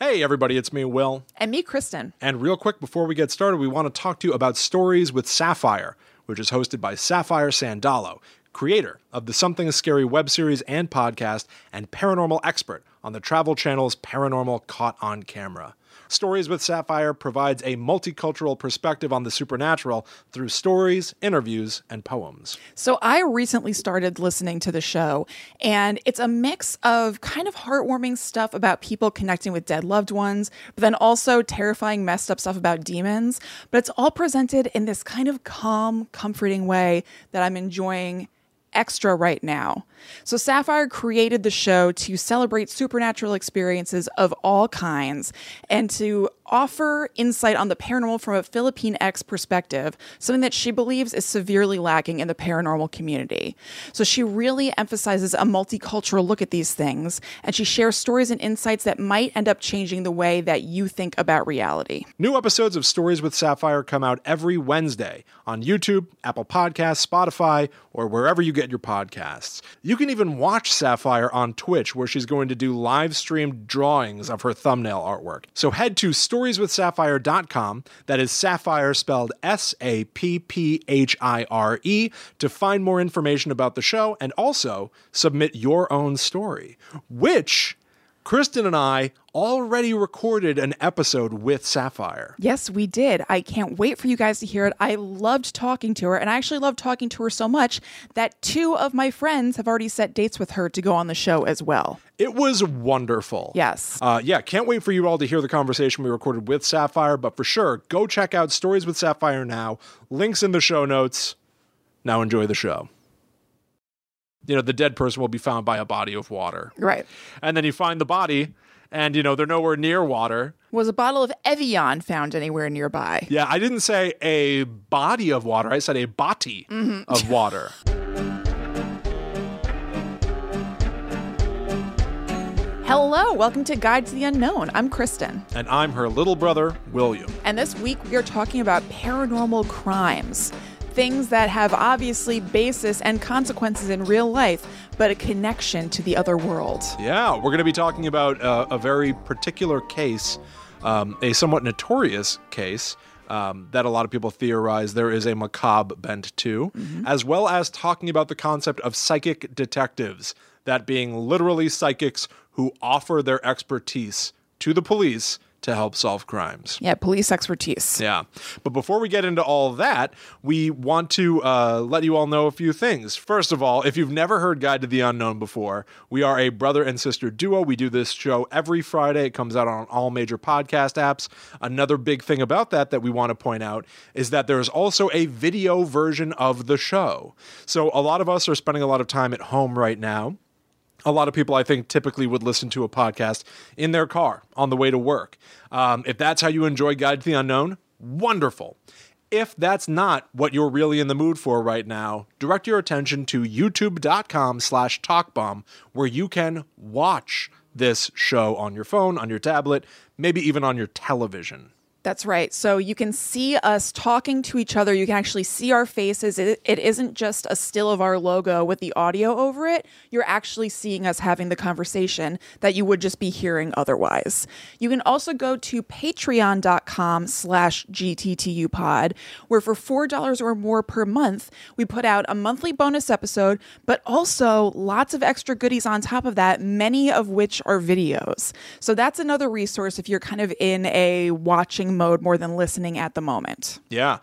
Hey everybody, it's me, Will. And me, Kristen. And real quick, before we get started, we want to talk to you about Stories with Sapphire, which is hosted by Sapphire Sandalo, creator of the Something Scary web series and podcast, and paranormal expert on the Travel Channel's Paranormal Caught on Camera. Stories with Sapphire provides a multicultural perspective on the supernatural through stories, interviews, and poems. So I recently started listening to the show, and it's a mix of kind of heartwarming stuff about people connecting with dead loved ones, but then also terrifying, messed up stuff about demons. But it's all presented in this kind of calm, comforting way that I'm enjoying extra right now. So Sapphire created the show to celebrate supernatural experiences of all kinds and to offer insight on the paranormal from a Philippine perspective, something that she believes is severely lacking in the paranormal community. So she really emphasizes a multicultural look at these things, and she shares stories and insights that might end up changing the way that you think about reality. New episodes of Stories with Sapphire come out every Wednesday on YouTube, Apple Podcasts, Spotify, or wherever you get your podcasts. You can even watch Sapphire on Twitch, where she's going to do live-streamed drawings of her thumbnail artwork. So head to storieswithsapphire.com, that is Sapphire spelled S-A-P-P-H-I-R-E, to find more information about the show and also submit your own story, which Kristen and I already recorded an episode with Sapphire. Yes, we did. I can't wait for you guys to hear it. I loved talking to her, and I actually loved talking to her so much that two of my friends have already set dates with her to go on the show as well. It was wonderful. Yes. Yeah, can't wait for you all to hear the conversation we recorded with Sapphire, but for sure, go check out Stories with Sapphire now. Links in the show notes. Now enjoy the show. You know, the dead person will be found by a body of water. Right. And then you find the body, and, you know, they're nowhere near water. Was a bottle of Evian found anywhere nearby? Yeah, I didn't say a body of water. I said a body of water. Hello, welcome to Guide to the Unknown. I'm Kristen. And I'm her little brother, William. And this week we are talking about paranormal crimes. Things that have obviously basis and consequences in real life, but a connection to the other world. Yeah, we're going to be talking about a very particular case, a somewhat notorious case that a lot of people theorize there is a macabre bent to, as well as talking about the concept of psychic detectives, that being literally psychics who offer their expertise to the police to help solve crimes. Yeah, police expertise. Yeah. But before we get into all that, we want to let you all know a few things. First of all, if you've never heard Guide to the Unknown before, we are a brother and sister duo. We do this show every Friday. It comes out on all major podcast apps. Another big thing about that we want to point out is that there is also a video version of the show. So a lot of us are spending a lot of time at home right now. A lot of people, I think, typically would listen to a podcast in their car on the way to work. If that's how you enjoy Guide to the Unknown, wonderful. If that's not what you're really in the mood for right now, direct your attention to youtube.com/TalkBomb, where you can watch this show on your phone, on your tablet, maybe even on your television. That's right. So you can see us talking to each other. You can actually see our faces. It isn't just a still of our logo with the audio over it. You're actually seeing us having the conversation that you would just be hearing otherwise. You can also go to Patreon.com/GTTUPod, where for $4 or more per month, we put out a monthly bonus episode, but also lots of extra goodies on top of that, many of which are videos. So that's another resource if you're kind of in a watching mode more than listening at the moment. Yeah.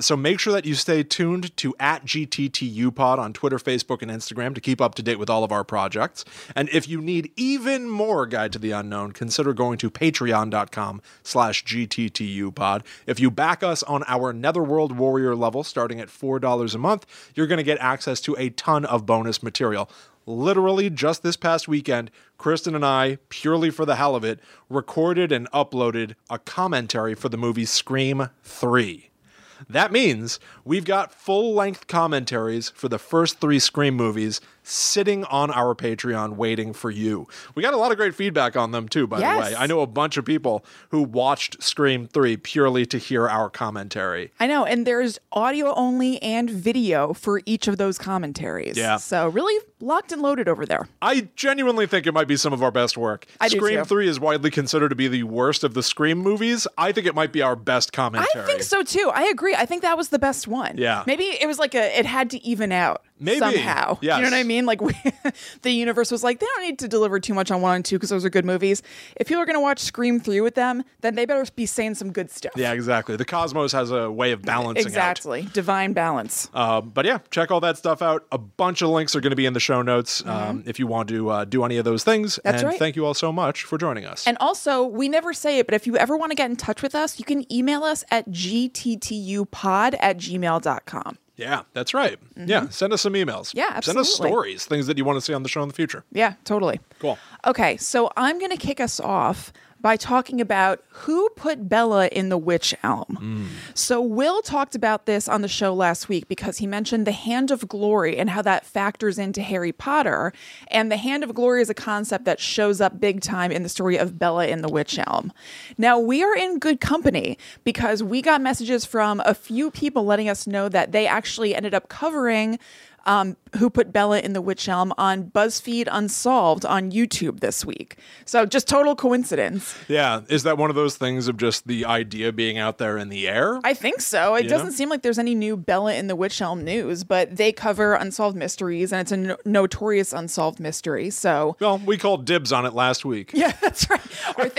So make sure that you stay tuned to @GTTUPod on Twitter, Facebook, and Instagram to keep up to date with all of our projects. And if you need even more Guide to the Unknown, consider going to Patreon.com/GTTUPod. If you back us on our Netherworld Warrior level, starting at $4 a month, you're going to get access to a ton of bonus material. Literally just this past weekend, Kristen and I, purely for the hell of it, recorded and uploaded a commentary for the movie Scream 3. That means we've got full-length commentaries for the first 3 Scream movies sitting on our Patreon waiting for you. We got a lot of great feedback on them, too, by the way. I know a bunch of people who watched Scream 3 purely to hear our commentary. I know, and there's audio only and video for each of those commentaries. Yeah. So really locked and loaded over there. I genuinely think it might be some of our best work. Scream 3 is widely considered to be the worst of the Scream movies. I think it might be our best commentary. I think so too. I agree. I think that was the best one. Yeah. Maybe it was like it had to even out. Maybe. Somehow. Yes. You know what I mean? Like the universe was like, they don't need to deliver too much on 1 and 2 because those are good movies. If people are going to watch Scream 3 with them, then they better be saying some good stuff. Yeah, exactly. The cosmos has a way of balancing out. Exactly. Divine balance. But yeah, check all that stuff out. A bunch of links are going to be in the show notes if you want to do any of those things. That's right. Thank you all so much for joining us. And also, we never say it, but if you ever want to get in touch with us, you can email us at gttupod@gmail.com. Yeah, that's right. Mm-hmm. Yeah, send us some emails. Yeah, absolutely. Send us stories, things that you want to see on the show in the future. Yeah, totally. Cool. Okay, so I'm going to kick us off by talking about who put Bella in the witch elm. Mm. So Will talked about this on the show last week because he mentioned the Hand of Glory and how that factors into Harry Potter. And the Hand of Glory is a concept that shows up big time in the story of Bella in the Witch Elm. Now, we are in good company because we got messages from a few people letting us know that they actually ended up covering who put Bella in the Witch Elm on BuzzFeed Unsolved on YouTube this week. So just total coincidence. Yeah. Is that one of those things of just the idea being out there in the air? I think so. It doesn't seem like there's any new Bella in the Witch Elm news, but they cover unsolved mysteries, and it's a notorious unsolved mystery. So, well, we called dibs on it last week. Yeah, that's right.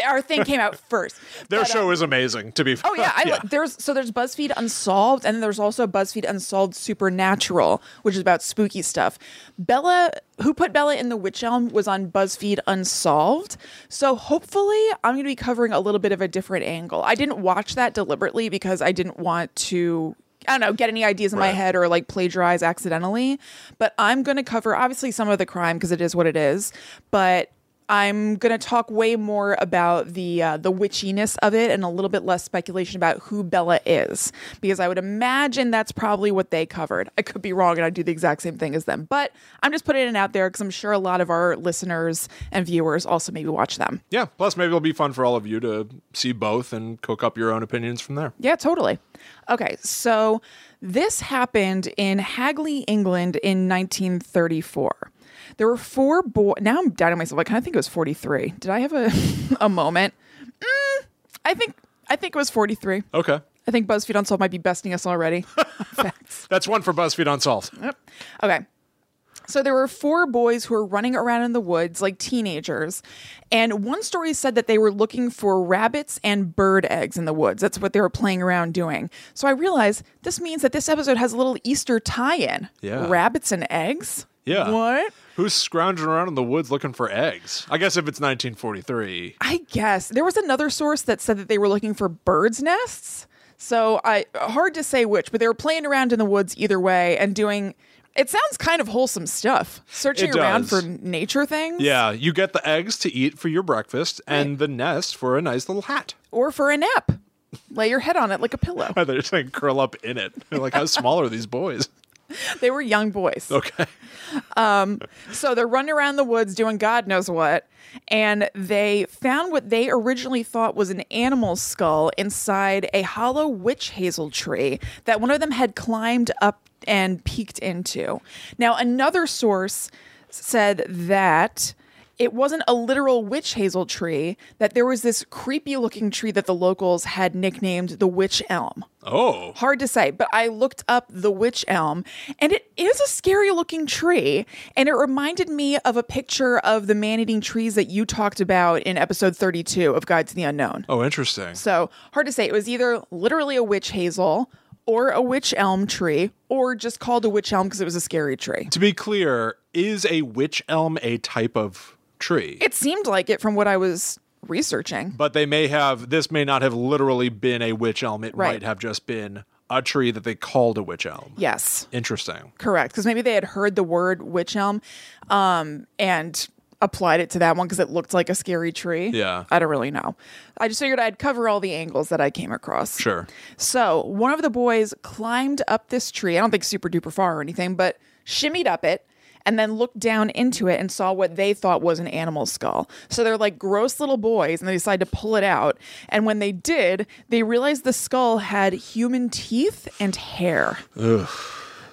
Our thing came out first. Their show is amazing, to be fair. Oh, yeah. There's BuzzFeed Unsolved, and then there's also BuzzFeed Unsolved Supernatural, which is about spooky stuff. Bella, who put Bella in the Witch Elm, was on BuzzFeed Unsolved. So hopefully I'm going to be covering a little bit of a different angle. I didn't watch that deliberately because I didn't want to, get any ideas in my head or like plagiarize accidentally. But I'm going to cover obviously some of the crime because it is what it is. But I'm going to talk way more about the witchiness of it and a little bit less speculation about who Bella is, because I would imagine that's probably what they covered. I could be wrong and I'd do the exact same thing as them, but I'm just putting it out there because I'm sure a lot of our listeners and viewers also maybe watch them. Yeah, plus maybe it'll be fun for all of you to see both and cook up your own opinions from there. Yeah, totally. Okay, so this happened in Hagley, England in 1934. There were 4 boys. Now I'm doubting myself. I kind of think it was 43. Did I have a moment? I think it was 43. Okay. I think BuzzFeed Unsolved might be besting us already. Facts. That's one for BuzzFeed Unsolved. Yep. Okay. So there were 4 boys who were running around in the woods like teenagers. And one story said that they were looking for rabbits and bird eggs in the woods. That's what they were playing around doing. So I realized this means that this episode has a little Easter tie-in. Yeah. Rabbits and eggs? Yeah. What? Who's scrounging around in the woods looking for eggs? I guess if it's 1943. I guess. There was another source that said that they were looking for birds' nests. So hard to say which, but they were playing around in the woods either way and doing... It sounds kind of wholesome stuff. Searching around for nature things. Yeah, you get the eggs to eat for your breakfast and the nest for a nice little hat. Or for a nap. Lay your head on it like a pillow. They're just like curl up in it. They're like, how small are these boys? They were young boys. Okay. So they're running around the woods doing God knows what. And they found what they originally thought was an animal skull inside a hollow witch hazel tree that one of them had climbed up and peeked into. Now, another source said that it wasn't a literal witch hazel tree, that there was this creepy looking tree that the locals had nicknamed the Witch Elm. Oh. Hard to say, but I looked up the Witch Elm, and it is a scary looking tree, and it reminded me of a picture of the man-eating trees that you talked about in episode 32 of Guide to the Unknown. Oh, interesting. So, hard to say. It was either literally a witch hazel or a witch elm tree, or just called a witch elm because it was a scary tree. To be clear, is a witch elm a type of tree? It seemed like it from what I was researching. But this may not have literally been a witch elm. It might have just been a tree that they called a witch elm. Yes. Interesting. Correct. Because maybe they had heard the word witch elm and applied it to that one because it looked like a scary tree. Yeah. I don't really know. I just figured I'd cover all the angles that I came across. Sure. So one of the boys climbed up this tree. I don't think super duper far or anything, but shimmied up it and then looked down into it and saw what they thought was an animal skull. So they're like gross little boys and they decided to pull it out. And when they did, they realized the skull had human teeth and hair. Ugh.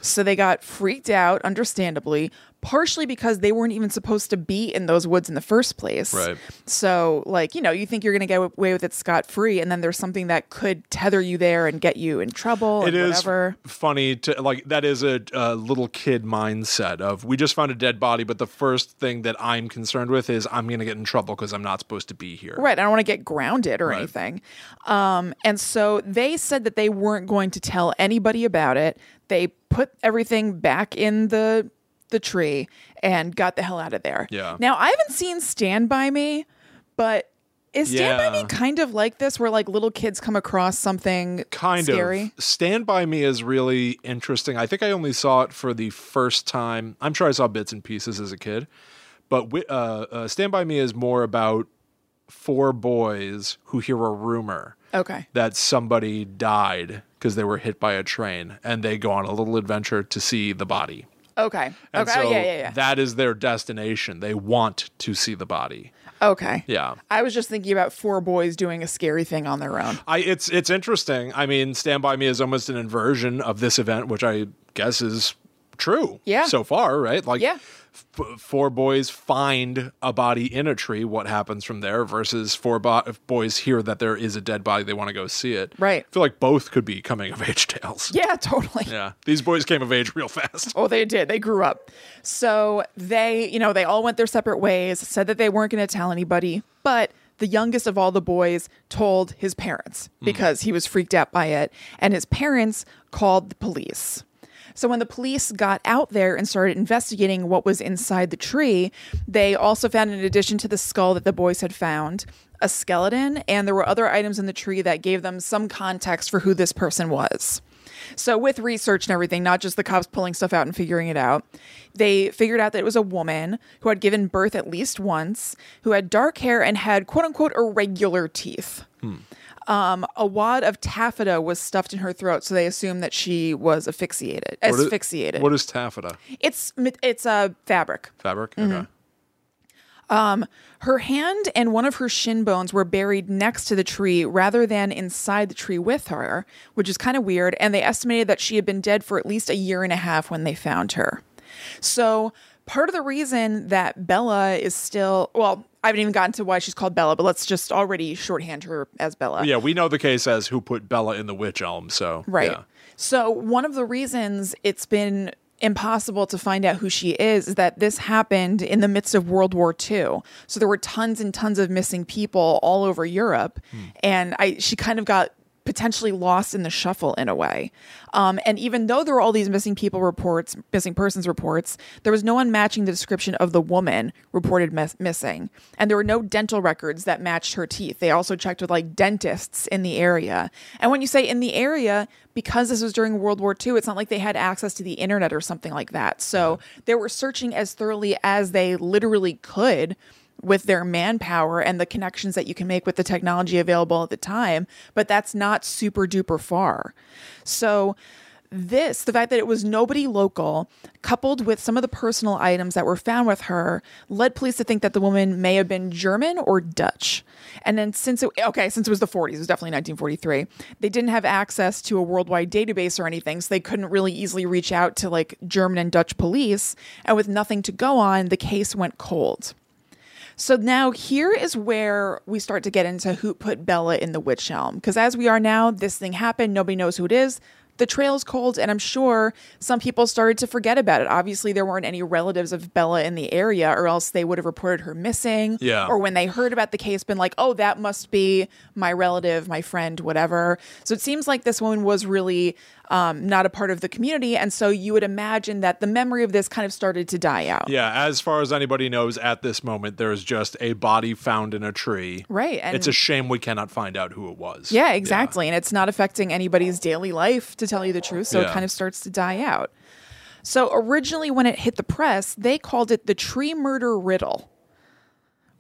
So they got freaked out, understandably, partially because they weren't even supposed to be in those woods in the first place. Right. So, like, you know, you think you're going to get away with it scot-free, and then there's something that could tether you there and get you in trouble. It is whatever. Funny to, like, that is a little kid mindset of, we just found a dead body, but the first thing that I'm concerned with is I'm going to get in trouble because I'm not supposed to be here. Right. I don't want to get grounded or anything. And so they said that they weren't going to tell anybody about it. They put everything back in the tree and got the hell out of there. Yeah. Now, I haven't seen Stand By Me, but is Stand By Me kind of like this, where like little kids come across something kind scary? Of. Stand By Me is really interesting. I think I only saw it for the first time. I'm sure I saw bits and pieces as a kid, but Stand By Me is more about four boys who hear a rumor that somebody died because they were hit by a train, and they go on a little adventure to see the body. Okay. And okay. So that is their destination. They want to see the body. Okay. Yeah. I was just thinking about four boys doing a scary thing on their own. It's interesting. I mean, Stand By Me is almost an inversion of this event, which I guess is true. Yeah. So far, right? Like, yeah. Four boys find a body in a tree. What happens from there? Versus four boys hear that there is a dead body. They want to go see it. Right. I feel like both could be coming of age tales. Yeah, totally. Yeah, these boys came of age real fast. Oh, they did. They grew up. So they, you know, they all went their separate ways. Said that they weren't going to tell anybody, but the youngest of all the boys told his parents because he was freaked out by it, and his parents called the police. So when the police got out there and started investigating what was inside the tree, they also found, in addition to the skull that the boys had found, a skeleton, and there were other items in the tree that gave them some context for who this person was. So with research and everything, not just the cops pulling stuff out and figuring it out, they figured out that it was a woman who had given birth at least once, who had dark hair and had, quote unquote, irregular teeth. A wad of taffeta was stuffed in her throat, so they assumed that she was asphyxiated. What is taffeta? It's a fabric. Fabric? Okay. Her hand and one of her shin bones were buried next to the tree rather than inside the tree with her, which is kind of weird, and they estimated that she had been dead for at least a year and a half when they found her. So part of the reason that Bella is still... Well, I haven't even gotten to why she's called Bella, but let's just already shorthand her as Bella. Yeah, we know the case as who put Bella in the witch elm, so... Right. Yeah. So one of the reasons it's been impossible to find out who she is that this happened in the midst of World War II. So there were tons and tons of missing people all over Europe, and she kind of got potentially lost in the shuffle in a way. And even though there were all these missing people reports, missing persons reports, there was no one matching the description of the woman reported missing. And there were no dental records that matched her teeth. They also checked with like dentists in the area. And when you say in the area, because this was during World War II, it's not like they had access to the internet or something like that. So they were searching as thoroughly as they literally could with their manpower and the connections that you can make with the technology available at the time, but that's not super duper far. So this, the fact that it was nobody local, coupled with some of the personal items that were found with her, led police to think that the woman may have been German or Dutch. And then since it was the 40s, it was definitely 1943, they didn't have access to a worldwide database or anything, so they couldn't really easily reach out to like German and Dutch police. And with nothing to go on, the case went cold. So now here is where we start to get into who put Bella in the witch elm. Because as we are now, this thing happened. Nobody knows who it is. The trail's cold, and I'm sure some people started to forget about it. Obviously, there weren't any relatives of Bella in the area, or else they would have reported her missing. Yeah. Or when they heard about the case, been like, oh, that must be my relative, my friend, whatever. So it seems like this woman was really not a part of the community, and so you would imagine that the memory of this kind of started to die out. Yeah, as far as anybody knows at this moment, there is just a body found in a tree. Right. And it's a shame we cannot find out who it was. Yeah, exactly. Yeah. And it's not affecting anybody's daily life, to tell you the truth, so it kind of starts to die out. So originally when it hit the press, they called it the tree murder riddle,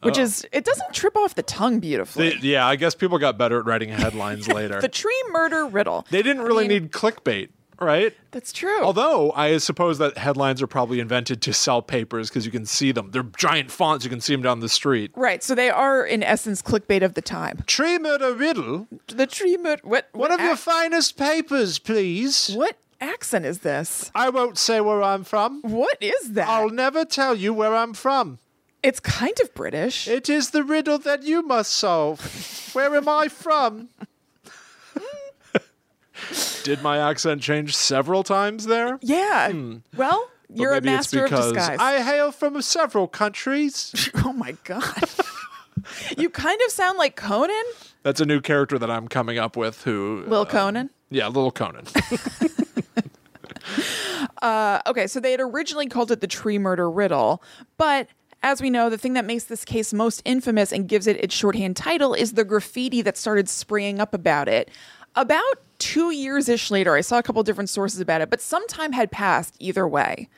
which is, it doesn't trip off the tongue beautifully. I guess people got better at writing headlines later. The tree murder riddle. They didn't really need clickbait, right? That's true. Although I suppose that headlines are probably invented to sell papers because you can see them. They're giant fonts. You can see them down the street. Right. So they are, in essence, clickbait of the time. Tree murder riddle. The tree murder... What? One of your finest papers, please. What accent is this? I won't say where I'm from. What is that? I'll never tell you where I'm from. It's kind of British. It is the riddle that you must solve. Where am I from? Did my accent change several times there? Yeah. Well, you're a master of disguise. I hail from several countries. Oh, my God. You kind of sound like Conan. That's a new character that I'm coming up with who... Lil Conan? Yeah, Lil Conan. Okay, so they had originally called it the Tree Murder Riddle, but... As we know, the thing that makes this case most infamous and gives it its shorthand title is the graffiti that started spraying up about it. About 2 years-ish later, I saw a couple different sources about it, but some time had passed either way.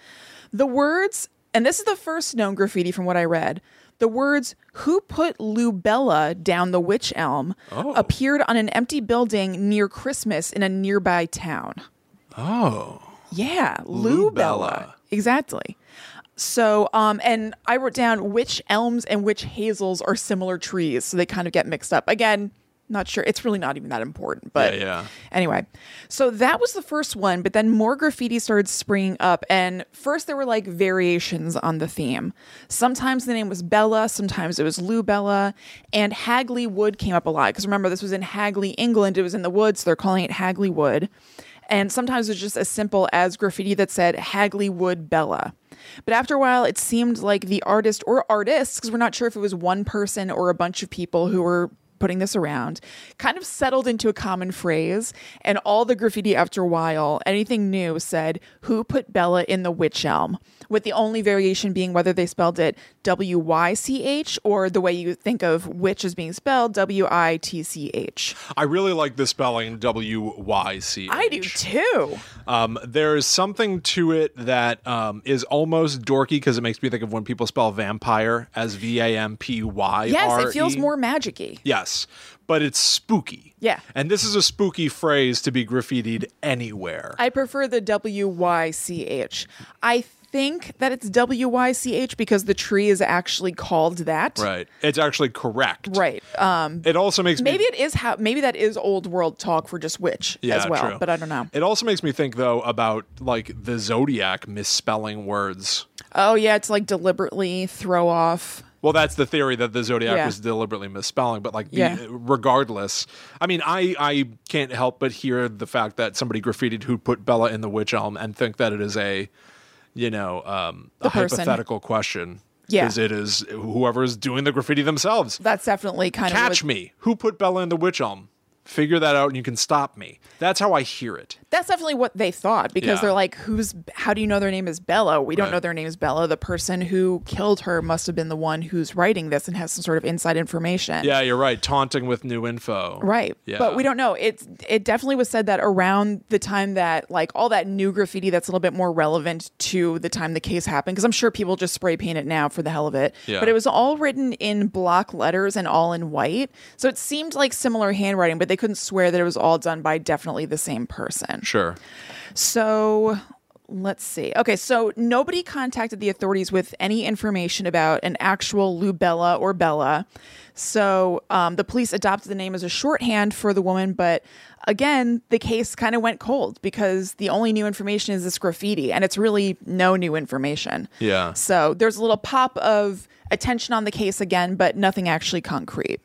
The words, and this is the first known graffiti from what I read, the words, "Who put Lou Bella down the witch elm," appeared on an empty building near Christmas in a nearby town. Oh. Yeah, Lou Bella. Exactly. So, and I wrote down which elms and which hazels are similar trees, so they kind of get mixed up. Again, not sure. It's really not even that important, but anyway. So that was the first one, but then more graffiti started springing up, and first there were like variations on the theme. Sometimes the name was Bella, sometimes it was Lou Bella, and Hagley Wood came up a lot, because remember, this was in Hagley, England. It was in the woods, so they're calling it Hagley Wood. And sometimes it's just as simple as graffiti that said Hagley Wood Bella. But after a while, it seemed like the artist or artists, because we're not sure if it was one person or a bunch of people who were putting this around, kind of settled into a common phrase. And all the graffiti after a while, anything new, said, "Who put Bella in the witch elm?" With the only variation being whether they spelled it W-Y-C-H or the way you think of witch as being spelled, W-I-T-C-H. I really like the spelling W-Y-C-H. I do too. There is something to it that is almost dorky because it makes me think of when people spell vampire as V-A-M-P-Y-R-E. Yes, it feels more magic-y. Yes. But it's spooky. Yeah. And this is a spooky phrase to be graffitied anywhere. I prefer the W-Y-C-H. I think that it's W-Y-C-H because the tree is actually called that. Right. It's actually correct. Right. It also makes me... Maybe that is old world talk for just witch as well. True. But I don't know. It also makes me think, though, about like the Zodiac misspelling words. Oh, yeah. It's like deliberately throw off... Well, that's the theory that the Zodiac was deliberately misspelling, but regardless, I mean, I can't help but hear the fact that somebody graffitied "Who put Bella in the witch elm" and think that it is a, a hypothetical question. Yeah. Because it is whoever is doing the graffiti themselves. That's definitely kind of... Catch me. Who put Bella in the witch elm? Figure that out and you can stop me. That's how I hear it. That's definitely what they thought, because they're like, how do you know their name is Bella? We don't know their name is Bella. The person who killed her must have been the one who's writing this and has some sort of inside information. Yeah, you're right. Taunting with new info. Right. Yeah. But we don't know. It definitely was said that around the time that like all that new graffiti that's a little bit more relevant to the time the case happened, because I'm sure people just spray paint it now for the hell of it. Yeah. But it was all written in block letters and all in white. So it seemed like similar handwriting, but they couldn't swear that it was all done by definitely the same person. Sure. So let's see. Okay, so nobody contacted the authorities with any information about an actual Lou Bella or Bella. So the police adopted the name as a shorthand for the woman, but again, the case kind of went cold because the only new information is this graffiti, and it's really no new information. Yeah. So there's a little pop of attention on the case again, but nothing actually concrete.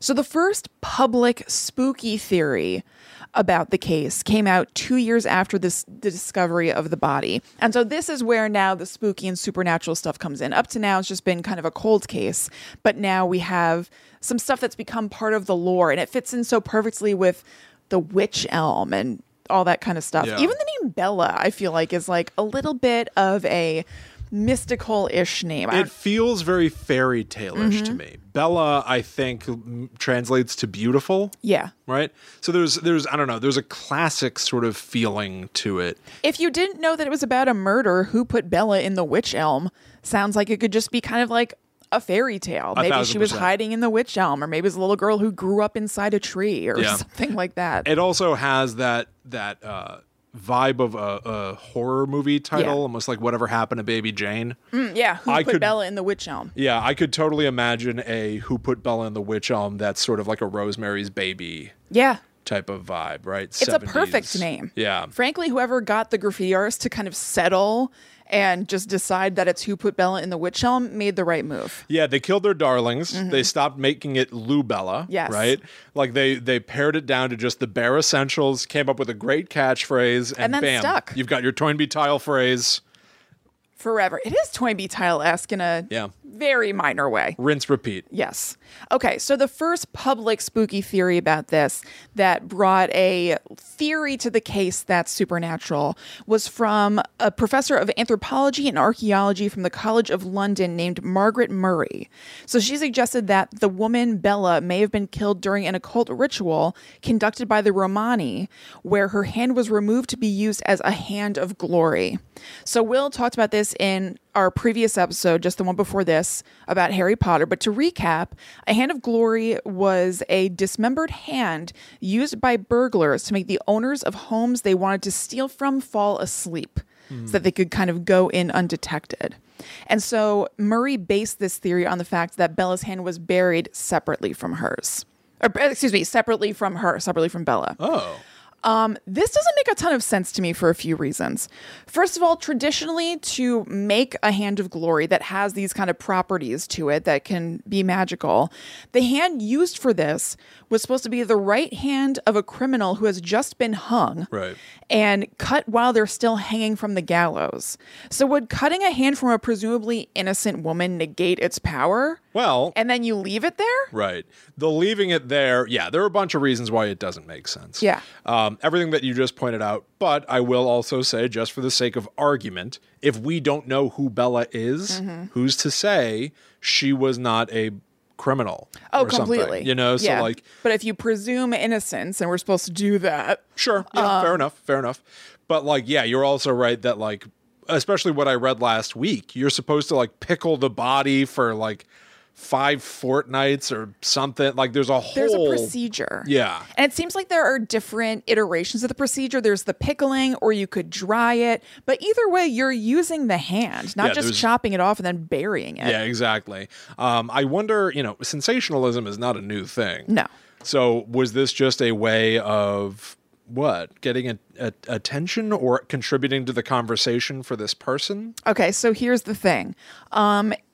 So the first public spooky theory about the case came out 2 years after the discovery of the body. And so this is where now the spooky and supernatural stuff comes in. Up to now, it's just been kind of a cold case. But now we have some stuff that's become part of the lore. And it fits in so perfectly with the witch elm and all that kind of stuff. Yeah. Even the name Bella, I feel like, is like a little bit of a... mystical-ish name. It feels very fairy tale-ish to me. Bella, I think, translates to beautiful. Yeah. Right? So there's I don't know, there's a classic sort of feeling to it. If you didn't know that it was about a murder, "Who put Bella in the witch elm?" sounds like it could just be kind of like a fairy tale. Maybe she was hiding in the witch elm, or maybe it was a little girl who grew up inside a tree or something like that. It also has that vibe of a horror movie title, almost like Whatever Happened to Baby Jane. Who put Bella in the witch elm? Yeah, I could totally imagine a "Who put Bella in the witch elm" that's sort of like a Rosemary's Baby type of vibe, right? It's 70s. A perfect name. Yeah. Frankly, whoever got the graffiti artist to kind of settle and just decide that it's who put Bella in the witch elm made the right move. Yeah, they killed their darlings. Mm-hmm. They stopped making it Lou Bella. Yes. Right? Like they pared it down to just the bare essentials, came up with a great catchphrase, and then bam, stuck. You've got your Toynbee Tile phrase. Forever. It is Toynbee Tile-esque in a very minor way. Rinse, repeat. Yes. Okay, so the first public spooky theory about this that brought a theory to the case that's supernatural was from a professor of anthropology and archaeology from the College of London named Margaret Murray. So she suggested that the woman Bella may have been killed during an occult ritual conducted by the Romani, where her hand was removed to be used as a hand of glory. So Will talked about this in our previous episode, just the one before this, about Harry Potter. But to recap, a hand of glory was a dismembered hand used by burglars to make the owners of homes they wanted to steal from fall asleep so that they could kind of go in undetected. And so Murray based this theory on the fact that Bella's hand was buried separately from hers. Or, excuse me, separately from her, separately from Bella. Oh. This doesn't make a ton of sense to me for a few reasons. First of all, traditionally, to make a hand of glory that has these kind of properties to it that can be magical, the hand used for this was supposed to be the right hand of a criminal who has just been hung and cut while they're still hanging from the gallows. So would cutting a hand from a presumably innocent woman negate its power? Well, and then you leave it there? Right. The leaving it there, there are a bunch of reasons why it doesn't make sense. Yeah. Everything that you just pointed out, but I will also say, just for the sake of argument, if we don't know who Bella is, who's to say she was not a criminal? Oh, or completely. Something, you know, so like, but if you presume innocence, and we're supposed to do that, sure, fair enough. But like, you're also right that like, especially what I read last week, you're supposed to like pickle the body for like 5 fortnights or something. Like there's a procedure. Yeah. And it seems like there are different iterations of the procedure. There's the pickling, or you could dry it. But either way, you're using the hand, not just chopping it off and then burying it. Yeah, exactly. I wonder, sensationalism is not a new thing. No. So was this just a way of getting attention or contributing to the conversation for this person? Okay, so here's the thing.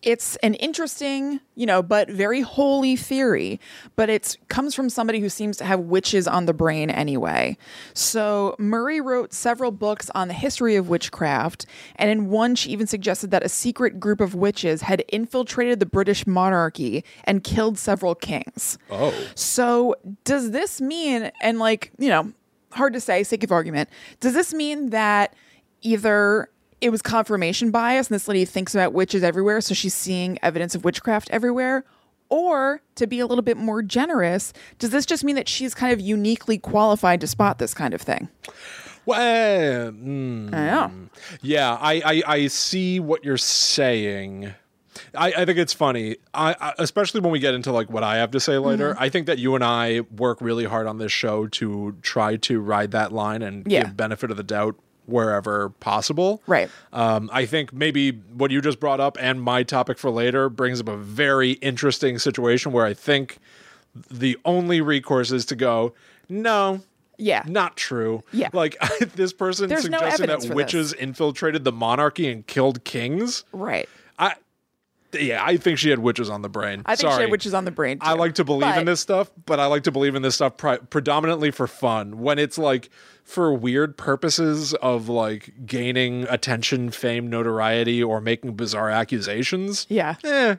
It's an interesting, but very holy theory, but it comes from somebody who seems to have witches on the brain anyway. So Murray wrote several books on the history of witchcraft, and in one she even suggested that a secret group of witches had infiltrated the British monarchy and killed several kings. Oh. So does this mean, and hard to say, sake of argument, does this mean that either it was confirmation bias and this lady thinks about witches everywhere, so she's seeing evidence of witchcraft everywhere? Or, to be a little bit more generous, does this just mean that she's kind of uniquely qualified to spot this kind of thing? Well, I know. Yeah, I see what you're saying. I think it's funny, especially when we get into like what I have to say later. I think that you and I work really hard on this show to try to ride that line and give benefit of the doubt wherever possible. Right. I think maybe what you just brought up and my topic for later brings up a very interesting situation where I think the only recourse is to go, no. Yeah. Not true. Yeah. Like this person There's suggesting no that witches this. Infiltrated the monarchy and killed kings. Right. I think she had witches on the brain. I think she had witches on the brain, too. I like to believe in this stuff, but I like to believe in this stuff predominantly for fun. When it's like for weird purposes of like gaining attention, fame, notoriety, or making bizarre accusations. Yeah.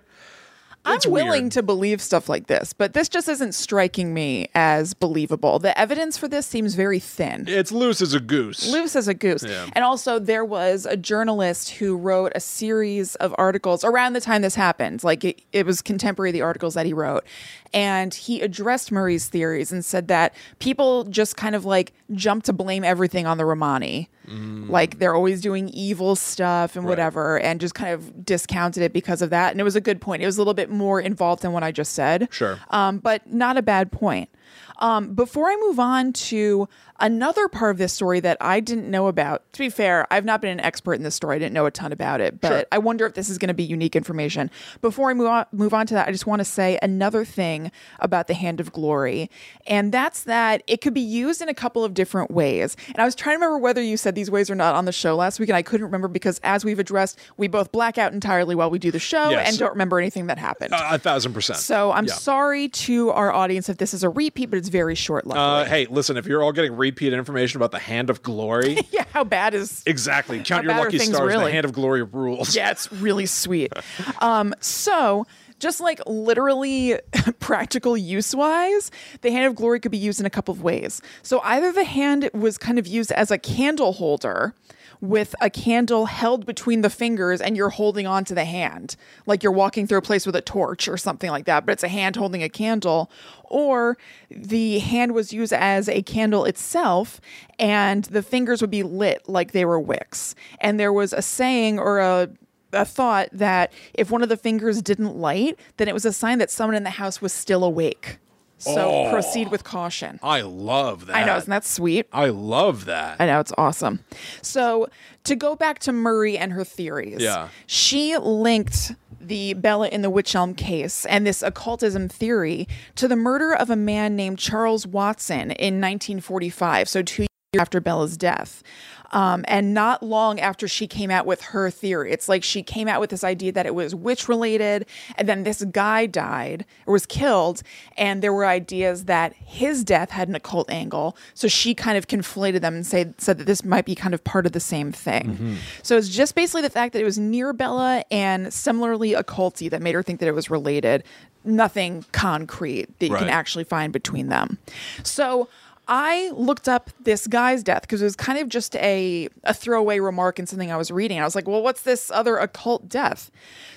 I'm willing to believe stuff like this, but this just isn't striking me as believable. The evidence for this seems very thin. It's loose as a goose. Yeah. And also, there was a journalist who wrote a series of articles around the time this happened. Like, it was contemporary, the articles that he wrote. And he addressed Murray's theories and said that people just kind of, like, jump to blame everything on the Romani. Like, they're always doing evil stuff and whatever, and just kind of discounted it because of that. And it was a good point. It was a little bit more involved than what I just said. Sure. But not a bad point. Before I move on to another part of this story that I didn't know about, to be fair, I've not been an expert in this story. I didn't know a ton about it, but I wonder if this is going to be unique information. Before I move on to that, I just want to say another thing about the Hand of Glory, and that's that it could be used in a couple of different ways. And I was trying to remember whether you said these ways or not on the show last week, and I couldn't remember because, as we've addressed, we both black out entirely while we do the show and don't remember anything that happened. 1,000%. So I'm sorry to our audience if this is a repeat, but it's very short. Hey, listen, if you're all getting repeat information about the Hand of Glory. How bad is... Exactly. Count your lucky stars. Really? The Hand of Glory rules. Yeah, it's really sweet. So... just like literally practical use-wise, the Hand of Glory could be used in a couple of ways. So either the hand was kind of used as a candle holder with a candle held between the fingers and you're holding on to the hand, like you're walking through a place with a torch or something like that, but it's a hand holding a candle. Or the hand was used as a candle itself and the fingers would be lit like they were wicks. And there was a saying or a thought that if one of the fingers didn't light, then it was a sign that someone in the house was still awake. So proceed with caution. I love that. I know, isn't that sweet? I love that. I know, it's awesome. So to go back to Murray and her theories, she linked the Bella in the Witch Elm case and this occultism theory to the murder of a man named Charles Watson in 1945, so 2 years after Bella's death. And not long after she came out with her theory. It's like she came out with this idea that it was witch-related, and then this guy died or was killed, and there were ideas that his death had an occult angle. So she kind of conflated them and said that this might be kind of part of the same thing. Mm-hmm. So it's just basically the fact that it was near Bella and similarly occulty that made her think that it was related. Nothing concrete that you can actually find between them. So... I looked up this guy's death because it was kind of just a throwaway remark in something I was reading. I was like, well, what's this other occult death?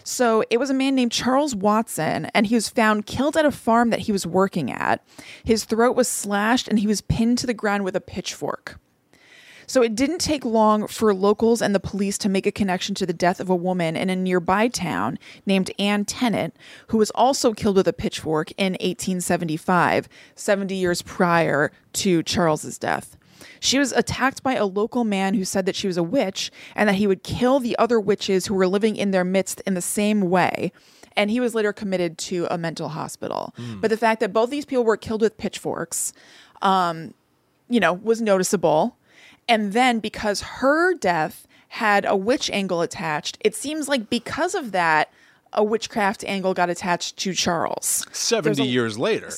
So it was a man named Charles Watson, and he was found killed at a farm that he was working at. His throat was slashed, and he was pinned to the ground with a pitchfork. So it didn't take long for locals and the police to make a connection to the death of a woman in a nearby town named Ann Tennant, who was also killed with a pitchfork in 1875, 70 years prior to Charles's death. She was attacked by a local man who said that she was a witch and that he would kill the other witches who were living in their midst in the same way. And he was later committed to a mental hospital. But the fact that both these people were killed with pitchforks, was noticeable. And then because her death had a witch angle attached, it seems like because of that, a witchcraft angle got attached to Charles. 70 years later.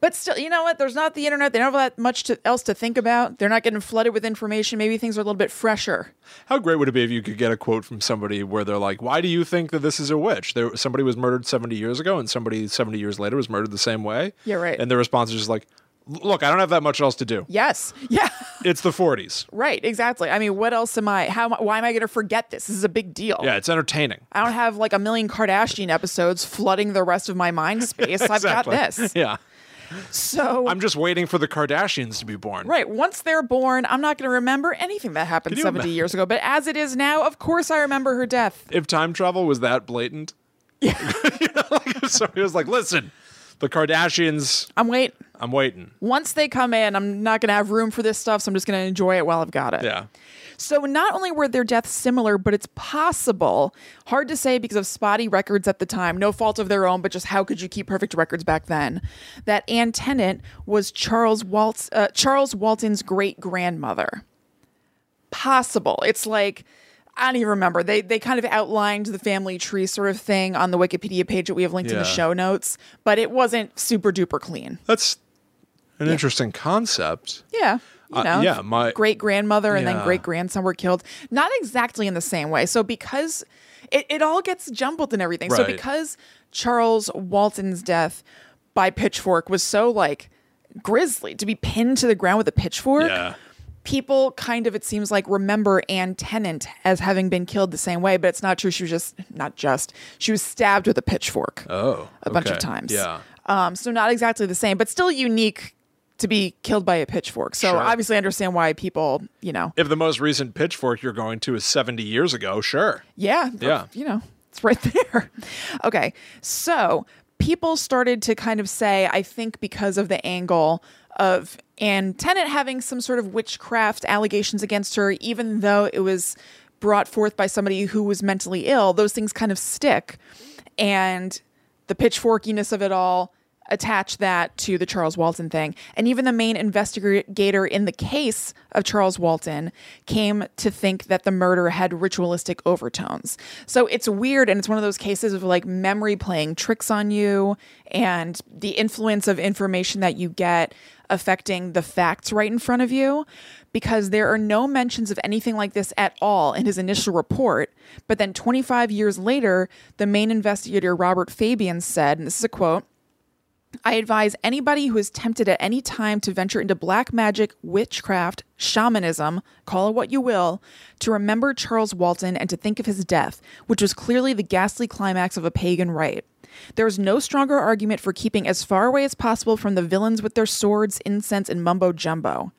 But still, you know what? There's not the internet. They don't have that much else to think about. They're not getting flooded with information. Maybe things are a little bit fresher. How great would it be if you could get a quote from somebody where they're like, why do you think that this is a witch? Somebody was murdered 70 years ago and somebody 70 years later was murdered the same way. Yeah, right. And the response is just like, look, I don't have that much else to do. Yes. Yeah. It's the 40s. Right. Exactly. I mean, what else am I? Why am I going to forget this? This is a big deal. Yeah. It's entertaining. I don't have like a million Kardashian episodes flooding the rest of my mind space. Exactly. I've got this. Yeah. So I'm just waiting for the Kardashians to be born. Right. Once they're born, I'm not going to remember anything that happened 70 years ago. But as it is now, of course, I remember her death. If time travel was that blatant. Yeah. If somebody was like, listen. The Kardashians. I'm waiting. Once they come in, I'm not going to have room for this stuff, so I'm just going to enjoy it while I've got it. Yeah. So not only were their deaths similar, but it's possible. Hard to say because of spotty records at the time. No fault of their own, but just how could you keep perfect records back then? That Ann Tennant was Charles Walton's great-grandmother. Possible. It's like... I don't even remember. They kind of outlined the family tree sort of thing on the Wikipedia page that we have linked in the show notes, but it wasn't super duper clean. That's an interesting concept. Yeah. My great-grandmother and then great-grandson were killed. Not exactly in the same way. So because it all gets jumbled and everything. Right. So because Charles Walton's death by pitchfork was so like grisly to be pinned to the ground with a pitchfork. Yeah. People kind of, it seems like, remember Ann Tennant as having been killed the same way, but it's not true. She was she was stabbed with a pitchfork bunch of times. Yeah. So not exactly the same, but still unique to be killed by a pitchfork. So obviously I understand why people, If the most recent pitchfork you're going to is 70 years ago, sure. Yeah. Yeah. It's right there. Okay. So... people started to kind of say, I think because of the angle of Ann Tennant having some sort of witchcraft allegations against her, even though it was brought forth by somebody who was mentally ill, those things kind of stick. And the pitchforkiness of it all, attach that to the Charles Walton thing. And even the main investigator in the case of Charles Walton came to think that the murder had ritualistic overtones. So it's weird, and it's one of those cases of like memory playing tricks on you and the influence of information that you get affecting the facts right in front of you, because there are no mentions of anything like this at all in his initial report. But then 25 years later, the main investigator, Robert Fabian, said, and this is a quote, "I advise anybody who is tempted at any time to venture into black magic, witchcraft, shamanism, call it what you will, to remember Charles Walton and to think of his death, which was clearly the ghastly climax of a pagan rite. There is no stronger argument for keeping as far away as possible from the villains with their swords, incense, and mumbo-jumbo.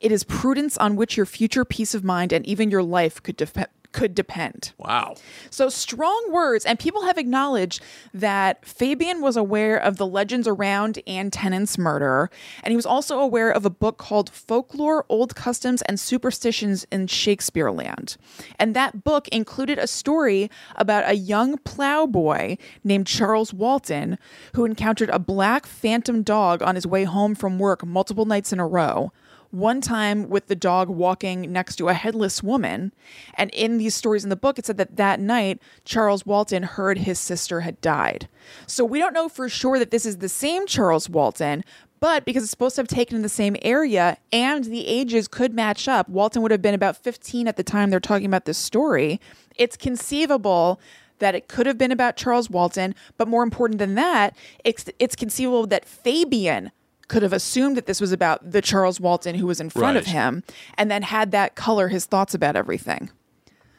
It is prudence on which your future peace of mind and even your life could depend. Wow. So strong words, and people have acknowledged that Fabian was aware of the legends around Ann Tennant's murder, and he was also aware of a book called Folklore, Old Customs, and Superstitions in Shakespeareland. And that book included a story about a young plowboy named Charles Walton who encountered a black phantom dog on his way home from work multiple nights in a row. One time with the dog walking next to a headless woman. And in these stories in the book, it said that that night, Charles Walton heard his sister had died. So we don't know for sure that this is the same Charles Walton, but because it's supposed to have taken in the same area and the ages could match up, Walton would have been about 15 at the time they're talking about this story. It's conceivable that it could have been about Charles Walton, but more important than that, it's conceivable that Fabian could have assumed that this was about the Charles Walton who was in front of him, and then had that color his thoughts about everything.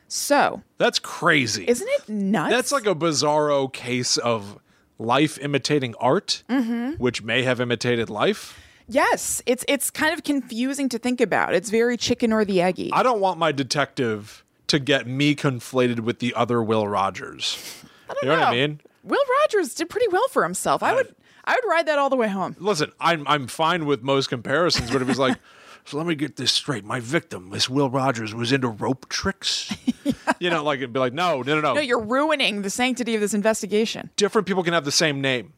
So that's crazy. Isn't it nuts? That's like a bizarro case of life imitating art, which may have imitated life. Yes. It's kind of confusing to think about. It's very chicken or the eggy. I don't want my detective to get me conflated with the other Will Rogers. I don't know what I mean? Will Rogers did pretty well for himself. I would ride that all the way home. Listen, I'm fine with most comparisons, but it was like, so let me get this straight. My victim, Miss Will Rogers, was into rope tricks. Yeah. You know, like it'd be like, no. No, you're ruining the sanctity of this investigation. Different people can have the same name.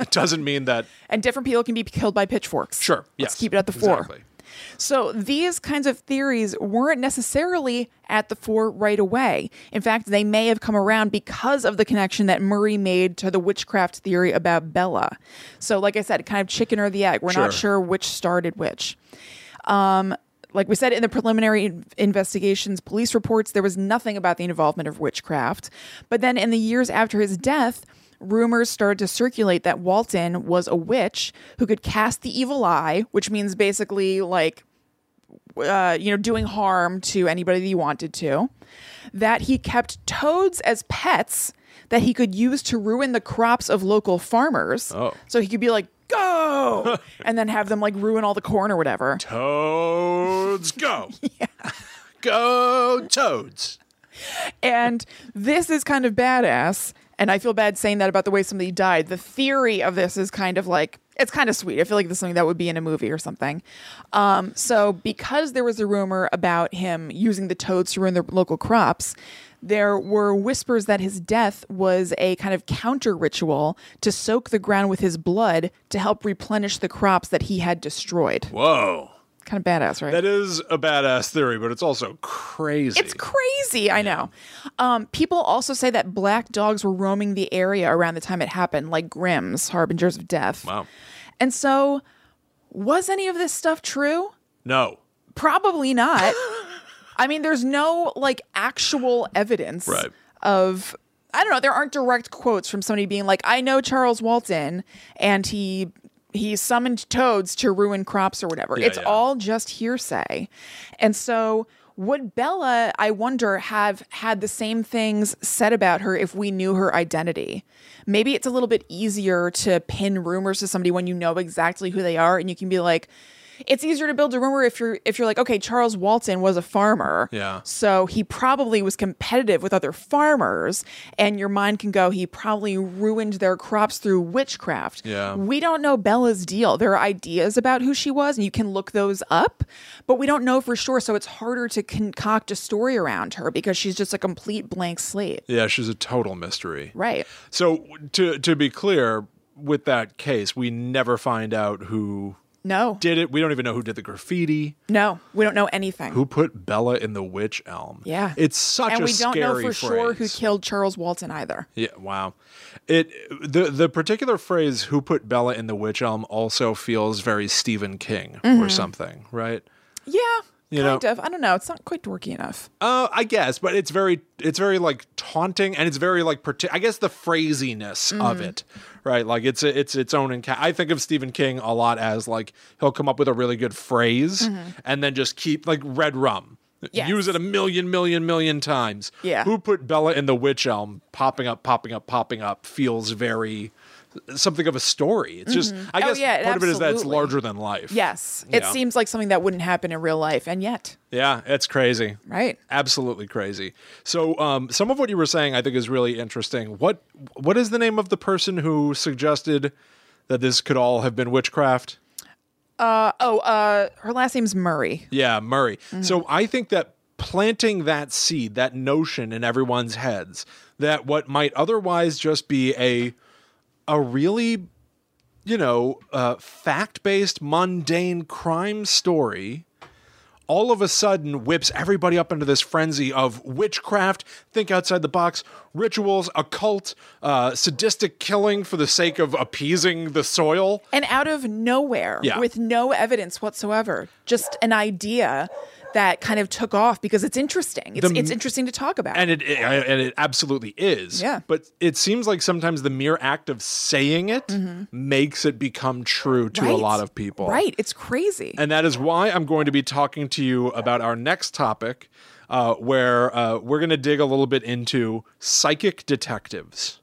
It doesn't mean that. And different people can be killed by pitchforks. Sure. Yes. Let's keep it at the fore. Exactly. So these kinds of theories weren't necessarily at the fore right away. In fact, they may have come around because of the connection that Murray made to the witchcraft theory about Bella. So like I said, kind of chicken or the egg. We're not sure which started which. Like we said, in the preliminary investigations, police reports, there was nothing about the involvement of witchcraft. But then in the years after his death, rumors started to circulate that Walton was a witch who could cast the evil eye, which means basically like, doing harm to anybody that he wanted to, that he kept toads as pets that he could use to ruin the crops of local farmers. Oh. So he could be like, go, and then have them like ruin all the corn or whatever. Toads, go. Yeah. Go, toads. And this is kind of badass. And I feel bad saying that about the way somebody died. The theory of this is kind of like, it's kind of sweet. I feel like this is something that would be in a movie or something. So because there was a rumor about him using the toads to ruin their local crops, there were whispers that his death was a kind of counter ritual to soak the ground with his blood to help replenish the crops that he had destroyed. Whoa. Kind of badass, right? That is a badass theory, but it's also crazy. It's crazy, I know. People also say that black dogs were roaming the area around the time it happened, like Grimm's, Harbingers of Death. Wow. And so, was any of this stuff true? No. Probably not. I mean, there's no, like, actual evidence of... I don't know, there aren't direct quotes from somebody being like, I know Charles Walton, and he summoned toads to ruin crops or whatever. Yeah, it's all just hearsay. And so would Bella, I wonder, have had the same things said about her if we knew her identity? Maybe it's a little bit easier to pin rumors to somebody when you know exactly who they are, and you can be like, it's easier to build a rumor if you're like, okay, Charles Walton was a farmer. Yeah. So he probably was competitive with other farmers, and your mind can go, he probably ruined their crops through witchcraft. Yeah. We don't know Bella's deal. There are ideas about who she was, and you can look those up, but we don't know for sure. So it's harder to concoct a story around her because she's just a complete blank slate. Yeah, she's a total mystery. Right. So to be clear, with that case, we never find out who... No. Did it. We don't even know who did the graffiti. No, we don't know anything. Who put Bella in the witch elm? Yeah. It's such a scary phrase. And we don't know for sure who killed Charles Walton either. Yeah, wow. The particular phrase, who put Bella in the witch elm, also feels very Stephen King or something, right? Yeah, kind of. I don't know. It's not quite dorky enough. I guess, but it's very like taunting, and it's very like, I guess, the phrasiness of it. Right, like it's its own. I think of Stephen King a lot as like he'll come up with a really good phrase and then just keep like red rum, use it a million times. Yeah, who put Bella in the witch elm? Popping up feels very something of a story. It's just I guess part of it is that it's larger than life. Yes, it seems like something that wouldn't happen in real life, and yet. Yeah, it's crazy. Right. Absolutely crazy. So some of what you were saying I think is really interesting. What is the name of the person who suggested that this could all have been witchcraft? Her last name's Murray. Yeah, Murray. So I think that planting that seed, that notion in everyone's heads, that what might otherwise just be a really, fact-based, mundane crime story all of a sudden whips everybody up into this frenzy of witchcraft, think outside the box, rituals, occult, sadistic killing for the sake of appeasing the soil. And out of nowhere, with no evidence whatsoever, just an idea that kind of took off because it's interesting. It's interesting to talk about. And it absolutely is. Yeah. But it seems like sometimes the mere act of saying it makes it become true to a lot of people. Right. It's crazy. And that is why I'm going to be talking to you about our next topic, where we're going to dig a little bit into psychic detectives.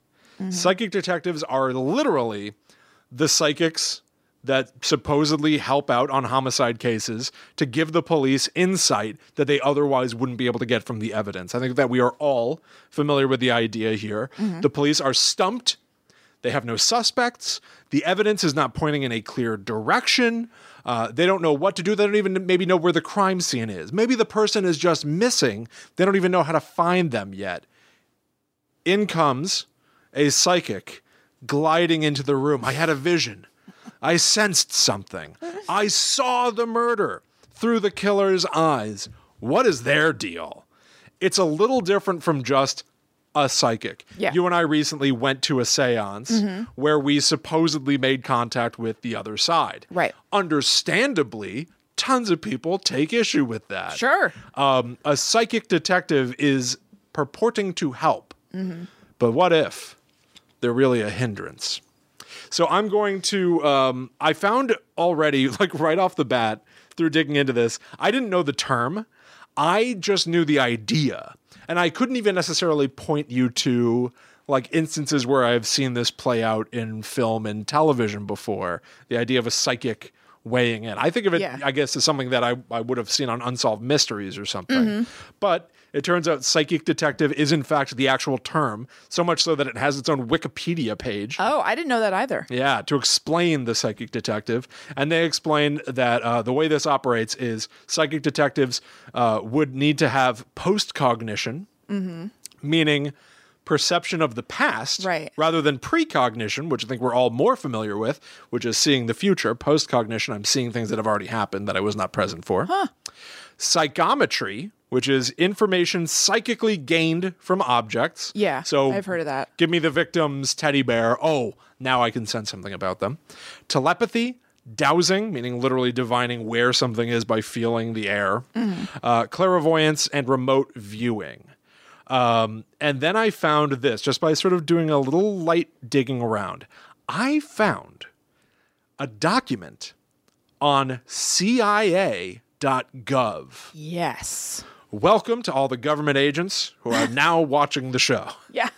Psychic detectives are literally the psychics that supposedly help out on homicide cases to give the police insight that they otherwise wouldn't be able to get from the evidence. I think that we are all familiar with the idea here. The police are stumped. They have no suspects. The evidence is not pointing in a clear direction. They don't know what to do. They don't even maybe know where the crime scene is. Maybe the person is just missing. They don't even know how to find them yet. In comes a psychic gliding into the room. I had a vision. I sensed something. I saw the murder through the killer's eyes. What is their deal? It's a little different from just a psychic. Yeah. You and I recently went to a seance where we supposedly made contact with the other side. Right. Understandably, tons of people take issue with that. Sure. A psychic detective is purporting to help. But what if they're really a hindrance? So I'm going to, I found already, like right off the bat, through digging into this, I didn't know the term. I just knew the idea. And I couldn't even necessarily point you to like instances where I've seen this play out in film and television before. The idea of a psychic weighing in. I think of it, I guess, as something that I would have seen on Unsolved Mysteries or something. But it turns out psychic detective is, in fact, the actual term, so much so that it has its own Wikipedia page. Oh, I didn't know that either. Yeah, to explain the psychic detective. And they explain that the way this operates is psychic detectives would need to have post-cognition, meaning perception of the past, rather than precognition, which I think we're all more familiar with, which is seeing the future. Post-cognition, I'm seeing things that have already happened that I was not present for. Psychometry, which is information psychically gained from objects. Yeah, so I've heard of that. Give me the victim's teddy bear. Oh, now I can sense something about them. Telepathy, dowsing, meaning literally divining where something is by feeling the air. Clairvoyance, and remote viewing. And then I found this, just by sort of doing a little light digging around. I found a document on CIA.gov. Yes. Welcome to all the government agents who are now watching the show. Yeah.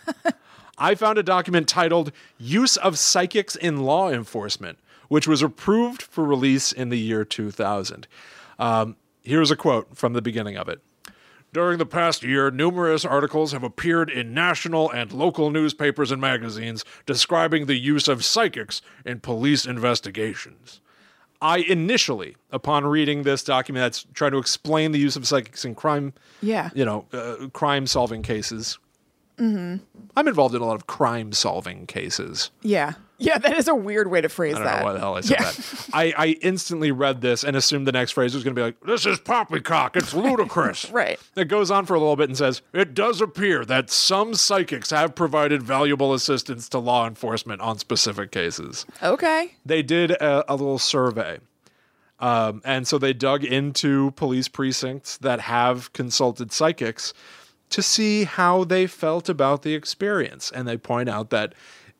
I found a document titled Use of Psychics in Law Enforcement, which was approved for release in the year 2000. Here's a quote from the beginning of it. During the past year, numerous articles have appeared in national and local newspapers and magazines describing the use of psychics in police investigations. I initially, upon reading this document that's trying to explain the use of psychics in crime, crime-solving cases. Mm-hmm. I'm involved in a lot of crime-solving cases. Yeah. Yeah, that is a weird way to phrase that. I don't know why the hell I said that. I instantly read this and assumed the next phrase was going to be like, this is poppycock, it's ludicrous. Right. It goes on for a little bit and says, it does appear that some psychics have provided valuable assistance to law enforcement on specific cases. Okay. They did a little survey. And so they dug into police precincts that have consulted psychics to see how they felt about the experience. And they point out that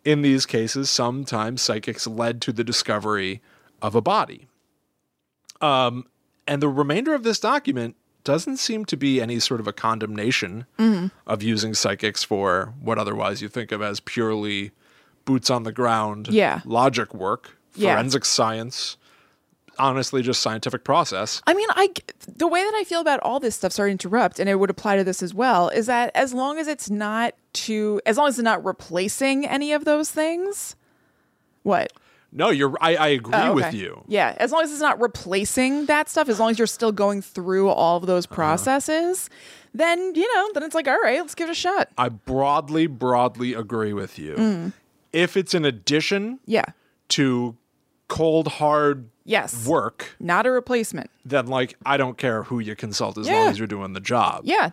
in these cases, sometimes psychics led to the discovery of a body. And the remainder of this document doesn't seem to be any sort of a condemnation of using psychics for what otherwise you think of as purely boots on the ground, logic work, forensic science, honestly just scientific process. I mean, the way that I feel about all this stuff, sorry to interrupt, and it would apply to this as well, is that as long as it's not replacing any of those things. What? No, I agree with you. Yeah. As long as it's not replacing that stuff, as long as you're still going through all of those processes, then, then it's like, all right, let's give it a shot. I broadly agree with you. If it's in addition to cold, hard work, not a replacement, then I don't care who you consult as long as you're doing the job. Yeah.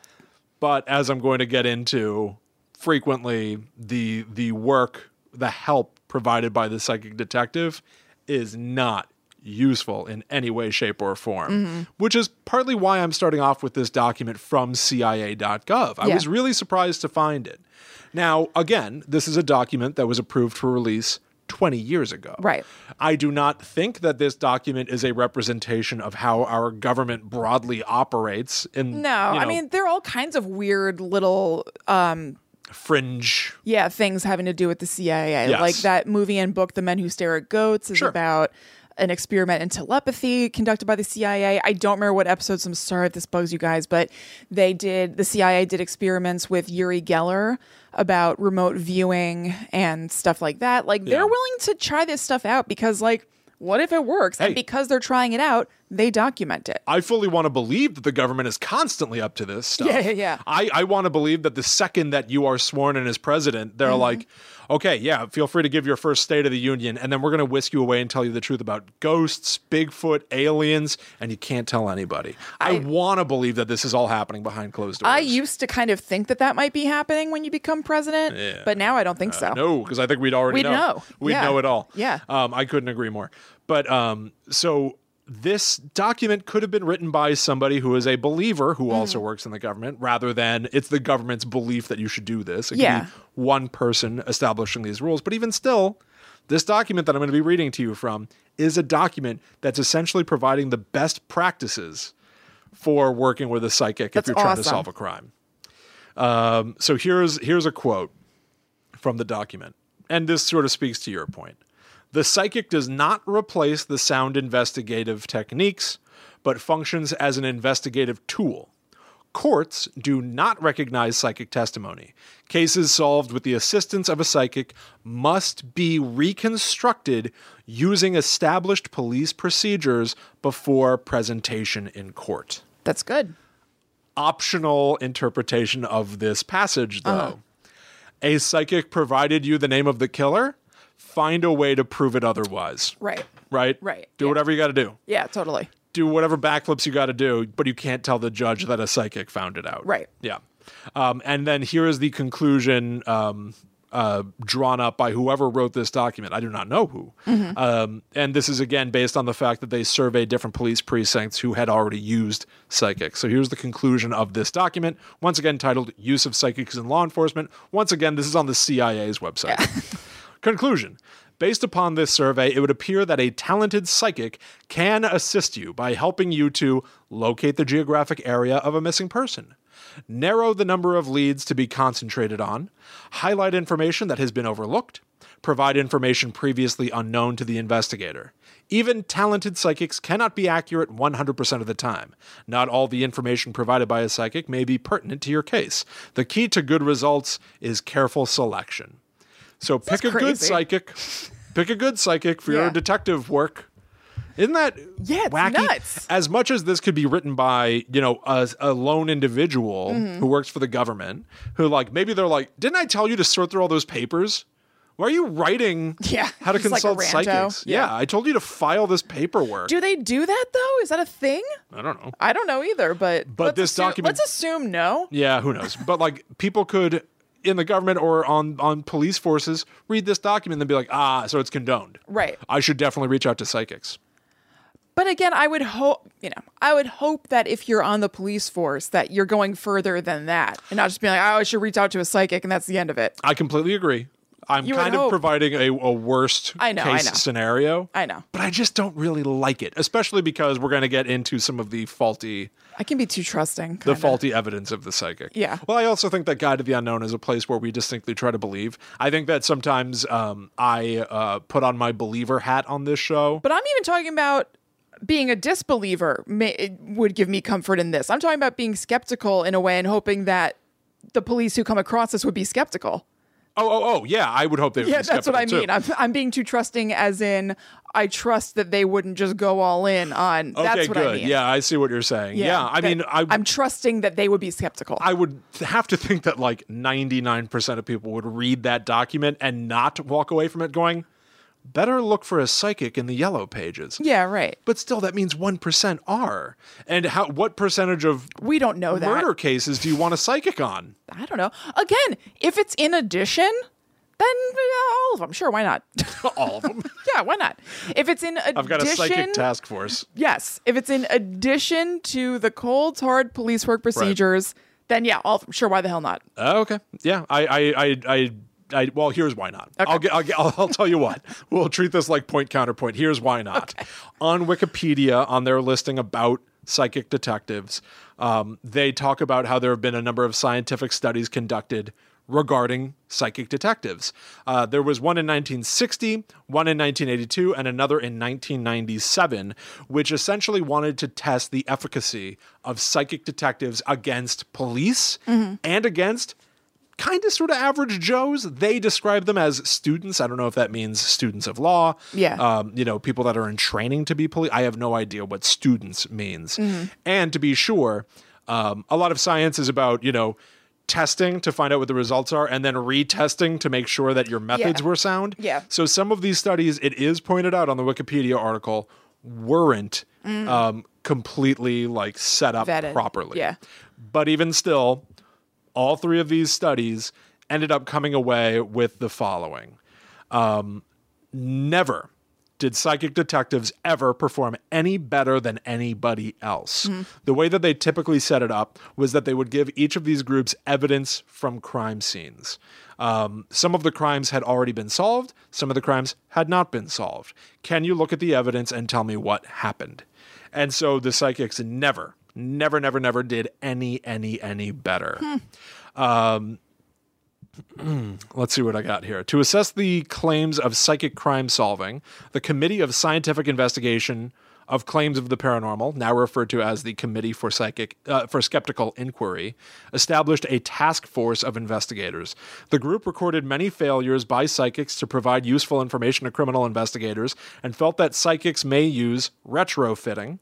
But as I'm going to get into, frequently the help provided by the psychic detective is not useful in any way, shape, or form, which is partly why I'm starting off with this document from CIA.gov. I was really surprised to find it. Now, again, this is a document that was approved for release 20 years ago. Right. I do not think that this document is a representation of how our government broadly operates. I mean, there are all kinds of weird little fringe things having to do with the CIA. Yes. Like that movie and book, The Men Who Stare at Goats, is about an experiment in telepathy conducted by the CIA. I don't remember what episodes. I'm sorry if this bugs you guys, but the CIA did experiments with Yuri Geller about remote viewing and stuff like that. They're willing to try this stuff out because what if it works? Hey, and because they're trying it out, they document it. I fully want to believe that the government is constantly up to this stuff. Yeah. I want to believe that the second that you are sworn in as president, they're like, okay, feel free to give your first State of the Union, and then we're going to whisk you away and tell you the truth about ghosts, Bigfoot, aliens, and you can't tell anybody. I want to believe that this is all happening behind closed doors. I used to kind of think that might be happening when you become president, but now I don't think so. No, because I think we'd know. We'd know it all. Yeah. I couldn't agree more. But so this document could have been written by somebody who is a believer who also works in the government, rather than it's the government's belief that you should do this. It could be one person establishing these rules. But even still, this document that I'm going to be reading to you from is a document that's essentially providing the best practices for working with a psychic if you're trying to solve a crime. So here's a quote from the document. And this sort of speaks to your point. The psychic does not replace the sound investigative techniques, but functions as an investigative tool. Courts do not recognize psychic testimony. Cases solved with the assistance of a psychic must be reconstructed using established police procedures before presentation in court. That's good. Optional interpretation of this passage, though. A psychic provided you the name of the killer? Find a way to prove it otherwise. Right. Do whatever you got to do. Yeah, totally. Do whatever backflips you got to do, but you can't tell the judge that a psychic found it out. Right. Yeah. And then here is the conclusion drawn up by whoever wrote this document. I do not know who. And this is, again, based on the fact that they surveyed different police precincts who had already used psychics. So here's the conclusion of this document, once again titled Use of Psychics in Law Enforcement. Once again, this is on the CIA's website. Yeah. Conclusion. Based upon this survey, it would appear that a talented psychic can assist you by helping you to locate the geographic area of a missing person, narrow the number of leads to be concentrated on, highlight information that has been overlooked, provide information previously unknown to the investigator. Even talented psychics cannot be accurate 100% of the time. Not all the information provided by a psychic may be pertinent to your case. The key to good results is careful selection. So pick a good psychic for your detective work. Isn't that wacky? It's nuts. As much as this could be written by, a lone individual who works for the government, who maybe they're like, didn't I tell you to sort through all those papers? Why are you writing how to consult psychics? Yeah, I told you to file this paperwork. Do they do that, though? Is that a thing? I don't know. I don't know either, but this document... Let's assume no. Yeah, who knows? But, people could... in the government or on police forces, read this document and be like, so it's condoned. Right. I should definitely reach out to psychics. But again, I would hope that if you're on the police force that you're going further than that and not just being like, I should reach out to a psychic and that's the end of it. I completely agree. I'm kind of providing a worst case scenario. I know. But I just don't really like it, especially because we're going to get into some of the faulty... I can be too trusting. The faulty evidence of the psychic. Yeah. Well, I also think that Guide to the Unknown is a place where we distinctly try to believe. I think that sometimes I put on my believer hat on this show. But I'm even talking about... being a disbeliever would give me comfort in this. I'm talking about being skeptical in a way and hoping that the police who come across this would be skeptical. Oh, yeah. I would hope they would be skeptical, that's what I mean. I'm being too trusting as in I trust that they wouldn't just go all in on... Okay, that's what good. I mean. Yeah, I see what you're saying. Yeah, I mean... I'm trusting that they would be skeptical. I would have to think that 99% of people would read that document and not walk away from it going... better look for a psychic in the yellow pages. Yeah, right. But still, that means 1% are. And what percentage of we don't know murder that. Cases do you want a psychic on? I don't know. Again, if it's in addition, then all of them. Sure, why not? All of them? Yeah, why not? If it's in addition... I've got a psychic task force. Yes. If it's in addition to the cold, hard police work procedures, then yeah, all of them. Sure, why the hell not? Okay. Yeah, well, here's why not. Okay. I'll tell you what. We'll treat this like point counterpoint. Here's why not. Okay. On Wikipedia, on their listing about psychic detectives, they talk about how there have been a number of scientific studies conducted regarding psychic detectives. There was one in 1960, one in 1982, and another in 1997, which essentially wanted to test the efficacy of psychic detectives against police and against... kind of sort of average Joes. They describe them as students. I don't know if that means students of law. Yeah. People that are in training to be police. I have no idea what students means. Mm-hmm. And to be sure, a lot of science is about, testing to find out what the results are and then retesting to make sure that your methods were sound. Yeah. So some of these studies, it is pointed out on the Wikipedia article, weren't completely set up vetted. Properly. Yeah. But even still... all three of these studies ended up coming away with the following. Never did psychic detectives ever perform any better than anybody else. Mm-hmm. The way that they typically set it up was that they would give each of these groups evidence from crime scenes. Some of the crimes had already been solved. Some of the crimes had not been solved. Can you look at the evidence and tell me what happened? And so the psychics never did any better. Let's see what I got here. To assess the claims of psychic crime solving, the Committee of Scientific Investigation of Claims of the Paranormal, now referred to as the Committee for Skeptical Inquiry, established a task force of investigators. The group recorded many failures by psychics to provide useful information to criminal investigators and felt that psychics may use retrofitting,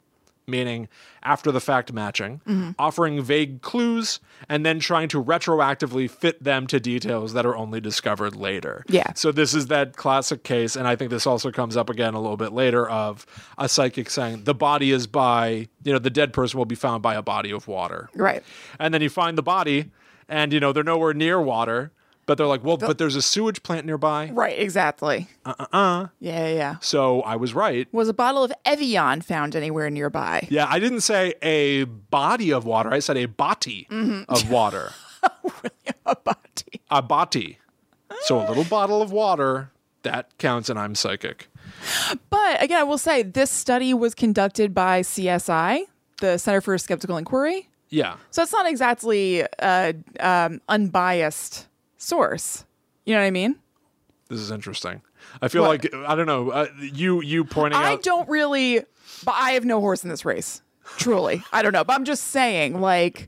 meaning after the fact matching, offering vague clues, and then trying to retroactively fit them to details that are only discovered later. Yeah. So this is that classic case, and I think this also comes up again a little bit later, of a psychic saying the body is by, the dead person will be found by a body of water. Right. And then you find the body, and, they're nowhere near water, but they're like, well, but there's a sewage plant nearby. Right, exactly. Yeah. So I was right. Was a bottle of Evian found anywhere nearby? Yeah, I didn't say a body of water. I said a body of water. A body. A body. So a little bottle of water, that counts, and I'm psychic. But again, I will say this study was conducted by CSI, the Center for Skeptical Inquiry. Yeah. So it's not exactly unbiased source. You know what I mean? This is interesting. I feel like, I don't know, you pointing out. I don't really, but I have no horse in this race. Truly. I don't know. But I'm just saying, like,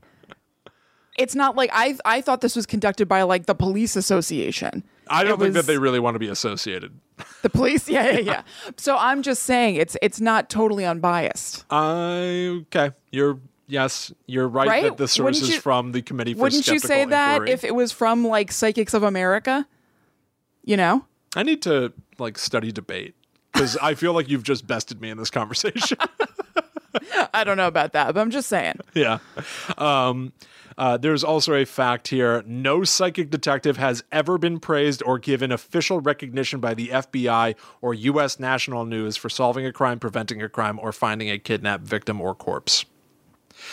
it's not like I thought this was conducted by, like, the police association. I don't think that they really want to be associated. The police? Yeah. So I'm just saying it's not totally unbiased. Okay. You're right, that the source is from the Committee for Skeptical Inquiry. Wouldn't you say that if it was from, like, Psychics of America? You know, I need to like study debate because I feel like you've just bested me in this conversation. I don't know about that, but I'm just saying. Yeah. There's also a fact here. No psychic detective has ever been praised or given official recognition by the FBI or U.S. national news for solving a crime, preventing a crime, or finding a kidnapped victim or corpse.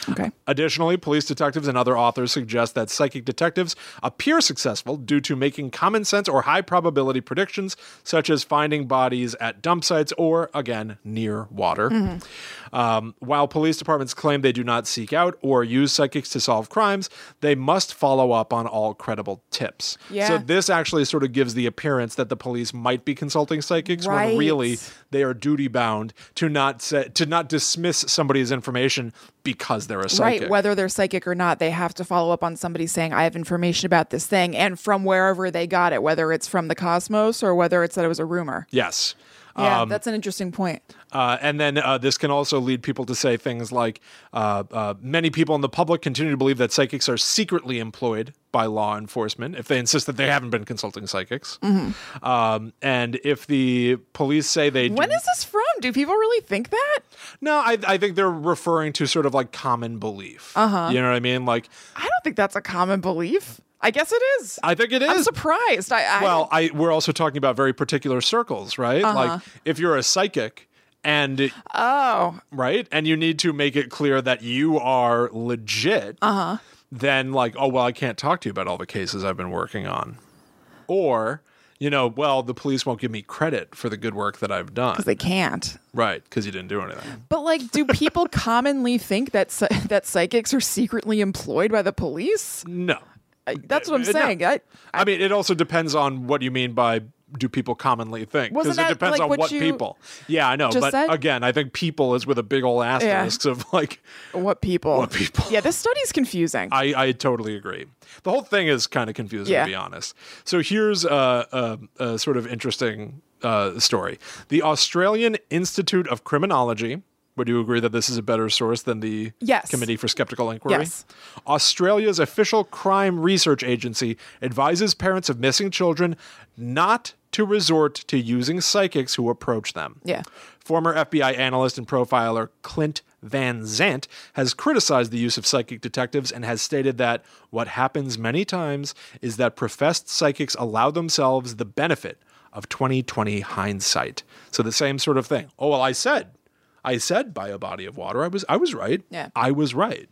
Okay. Additionally, police detectives and other authors suggest that psychic detectives appear successful due to making common sense or high probability predictions, such as finding bodies at dump sites or, again, near water. Mm-hmm. While police departments claim they do not seek out or use psychics to solve crimes, they must follow up on all credible tips. Yeah. So this actually sort of gives the appearance that the police might be consulting psychics when really they are duty bound to not dismiss somebody's information because they're a psychic. Right, whether they're psychic or not, they have to follow up on somebody saying, I have information about this thing, and from wherever they got it, whether it's from the cosmos or whether it's that it was a rumor. Yes. Yeah, that's an interesting point. And then this can also lead people to say things like, many people in the public continue to believe that psychics are secretly employed by law enforcement if they insist that they haven't been consulting psychics. Mm-hmm. And if the police say they do... When is this from? Do people really think that? No, I think they're referring to sort of like common belief. Uh-huh. You know what I mean? Like, I don't think that's a common belief. I guess it is. I think it is. I'm surprised. We're also talking about very particular circles, right? Uh-huh. Like if you're a psychic and you need to make it clear that you are legit, uh-huh, then like, oh, well, I can't talk to you about all the cases I've been working on. Or, you know, well, the police won't give me credit for the good work that I've done. Because they can't. Right, because you didn't do anything. But, like, do people commonly think that psychics are secretly employed by the police? No. That's what I'm saying. No. I mean, it also depends on what you mean by do people commonly think. Because it depends on what people. Yeah, I know. But said? Again, I think people is with a big old asterisk of like. What people? What people? Yeah, this study's confusing. I totally agree. The whole thing is kind of confusing, to be honest. So here's a sort of interesting story. The Australian Institute of Criminology. Would you agree that this is a better source than the Committee for Skeptical Inquiry? Yes. Australia's official crime research agency advises parents of missing children not to resort to using psychics who approach them. Yeah. Former FBI analyst and profiler Clint Van Zandt has criticized the use of psychic detectives and has stated that what happens many times is that professed psychics allow themselves the benefit of 20/20 hindsight. So the same sort of thing. Oh, well, I said by a body of water. I was right. Yeah. I was right.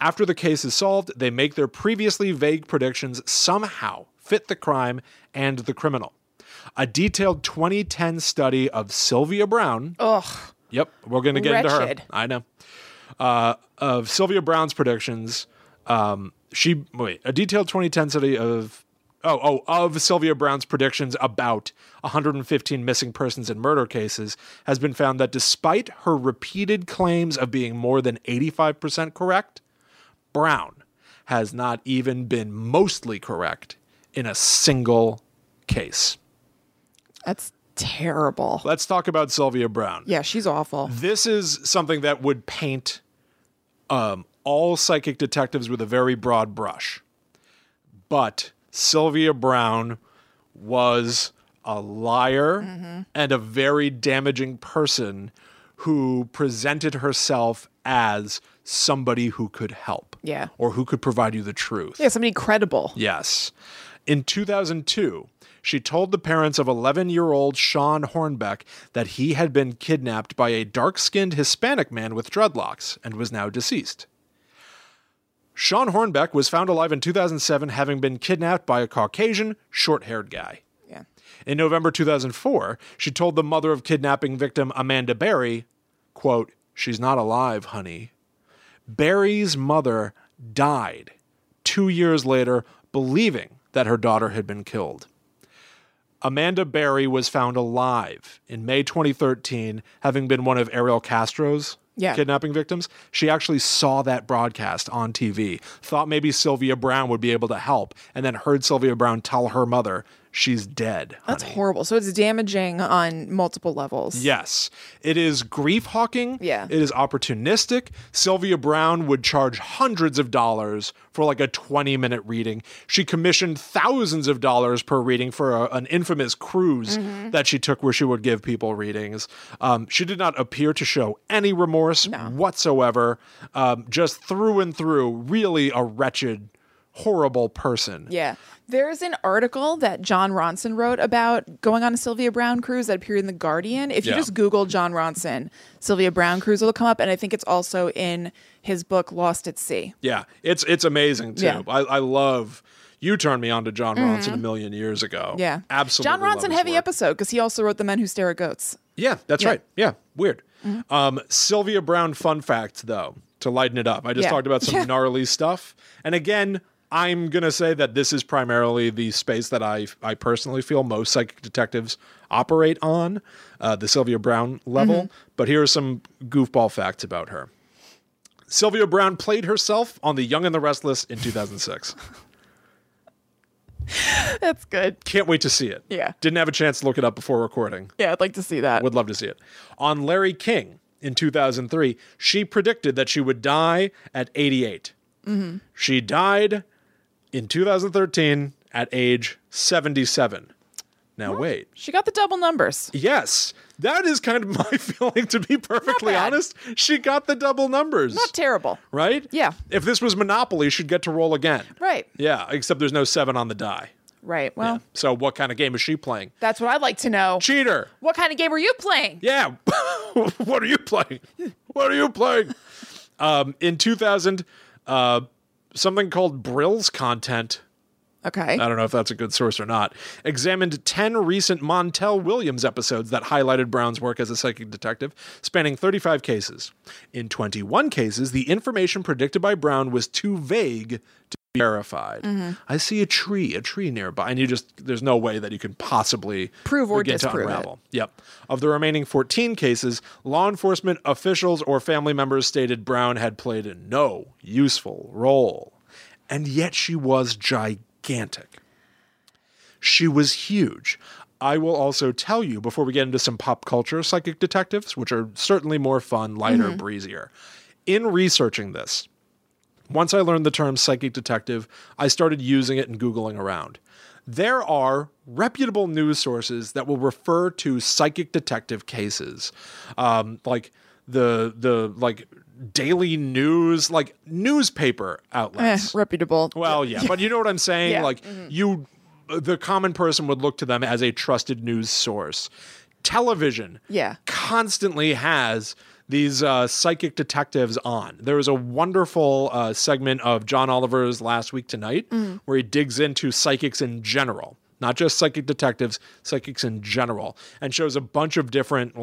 After the case is solved, they make their previously vague predictions somehow fit the crime and the criminal. A detailed 2010 study of Sylvia Browne. Ugh. Yep. We're going to get into her. I know. Of Sylvia Browne's predictions. A detailed 2010 study of Sylvia Browne's predictions about 115 missing persons and murder cases has been found that despite her repeated claims of being more than 85% correct, Browne has not even been mostly correct in a single case. That's terrible. Let's talk about Sylvia Browne. Yeah, she's awful. This is something that would paint all psychic detectives with a very broad brush. But Sylvia Browne was a liar, mm-hmm, and a very damaging person who presented herself as somebody who could help. Yeah. Or who could provide you the truth. Yeah, somebody credible. Yes. In 2002, she told the parents of 11-year-old Sean Hornbeck that he had been kidnapped by a dark-skinned Hispanic man with dreadlocks and was now deceased. Sean Hornbeck was found alive in 2007, having been kidnapped by a Caucasian, short-haired guy. Yeah. In November 2004, she told the mother of kidnapping victim Amanda Berry, quote, "She's not alive, honey." Berry's mother died 2 years later, believing that her daughter had been killed. Amanda Berry was found alive in May 2013, having been one of Ariel Castro's kidnapping victims. She actually saw that broadcast on TV, thought maybe Sylvia Browne would be able to help, and then heard Sylvia Browne tell her mother, she's dead, honey. That's horrible. So it's damaging on multiple levels. Yes. It is grief-hawking. Yeah. It is opportunistic. Sylvia Browne would charge hundreds of dollars for like a 20-minute reading. She commissioned thousands of dollars per reading for an infamous cruise that she took where she would give people readings. She did not appear to show any remorse whatsoever. Just through and through, really a wretched, horrible person. Yeah. There's an article that John Ronson wrote about going on a Sylvia Browne cruise that appeared in The Guardian. If you just Google John Ronson, Sylvia Browne cruise will come up. And I think it's also in his book, Lost at Sea. Yeah. It's amazing too. Yeah. I love, you turned me on to John Ronson a million years ago. Yeah. Absolutely. John Ronson, heavy episode, because he also wrote The Men Who Stare at Goats. Yeah, that's right. Yeah. Weird. Sylvia Browne fun fact though, to lighten it up. I just talked about some gnarly stuff. And again, I'm going to say that this is primarily the space that I personally feel most psychic detectives operate on, the Sylvia Browne level. But here are some goofball facts about her. Sylvia Browne played herself on The Young and the Restless in 2006. That's good. Can't wait to see it. Yeah. Didn't have a chance to look it up before recording. Yeah, I'd like to see that. Would love to see it. On Larry King in 2003, she predicted that she would die at 88. She died in 2013 at age 77. Now, wait. She got the double numbers. Yes. That is kind of my feeling, to be perfectly honest. She got the double numbers. Not terrible. Right? Yeah. If this was Monopoly, she'd get to roll again. Right. Yeah, except there's no 7 on the die. Right. Well. Yeah. So what kind of game is she playing? That's what I'd like to know. Cheater. What kind of game are you playing? Yeah. What are you playing? What are you playing? In 2000... something called Brill's Content. Okay. I don't know if that's a good source or not. Examined 10 recent Montel Williams episodes that highlighted Browne's work as a psychic detective, spanning 35 cases. In 21 cases, the information predicted by Browne was too vague to be verified. I see a tree nearby, and there's no way that you can possibly prove or disprove it. Yep. Of the remaining 14 cases, law enforcement officials or family members stated Browne had played no useful role, and yet she was gigantic. She was huge. I will also tell you, before we get into some pop culture psychic detectives, which are certainly more fun, lighter, breezier, in researching this, once I learned the term psychic detective, I started using it and Googling around. There are reputable news sources that will refer to psychic detective cases, like the Daily News, like newspaper outlets. Reputable. Well, yeah, but you know what I'm saying? Yeah. Like the common person would look to them as a trusted news source. Television constantly has these psychic detectives on. There was a wonderful segment of John Oliver's Last Week Tonight where he digs into psychics in general, not just psychic detectives, psychics in general, and shows a bunch of different,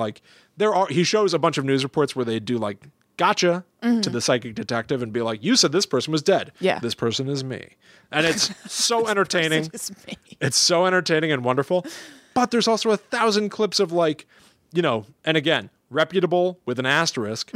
he shows a bunch of news reports where they do like, gotcha to the psychic detective and be like, you said this person was dead. Yeah. This person is me. And it's so entertaining. It's so entertaining and wonderful. But there's also 1,000 clips of and again, reputable with an asterisk,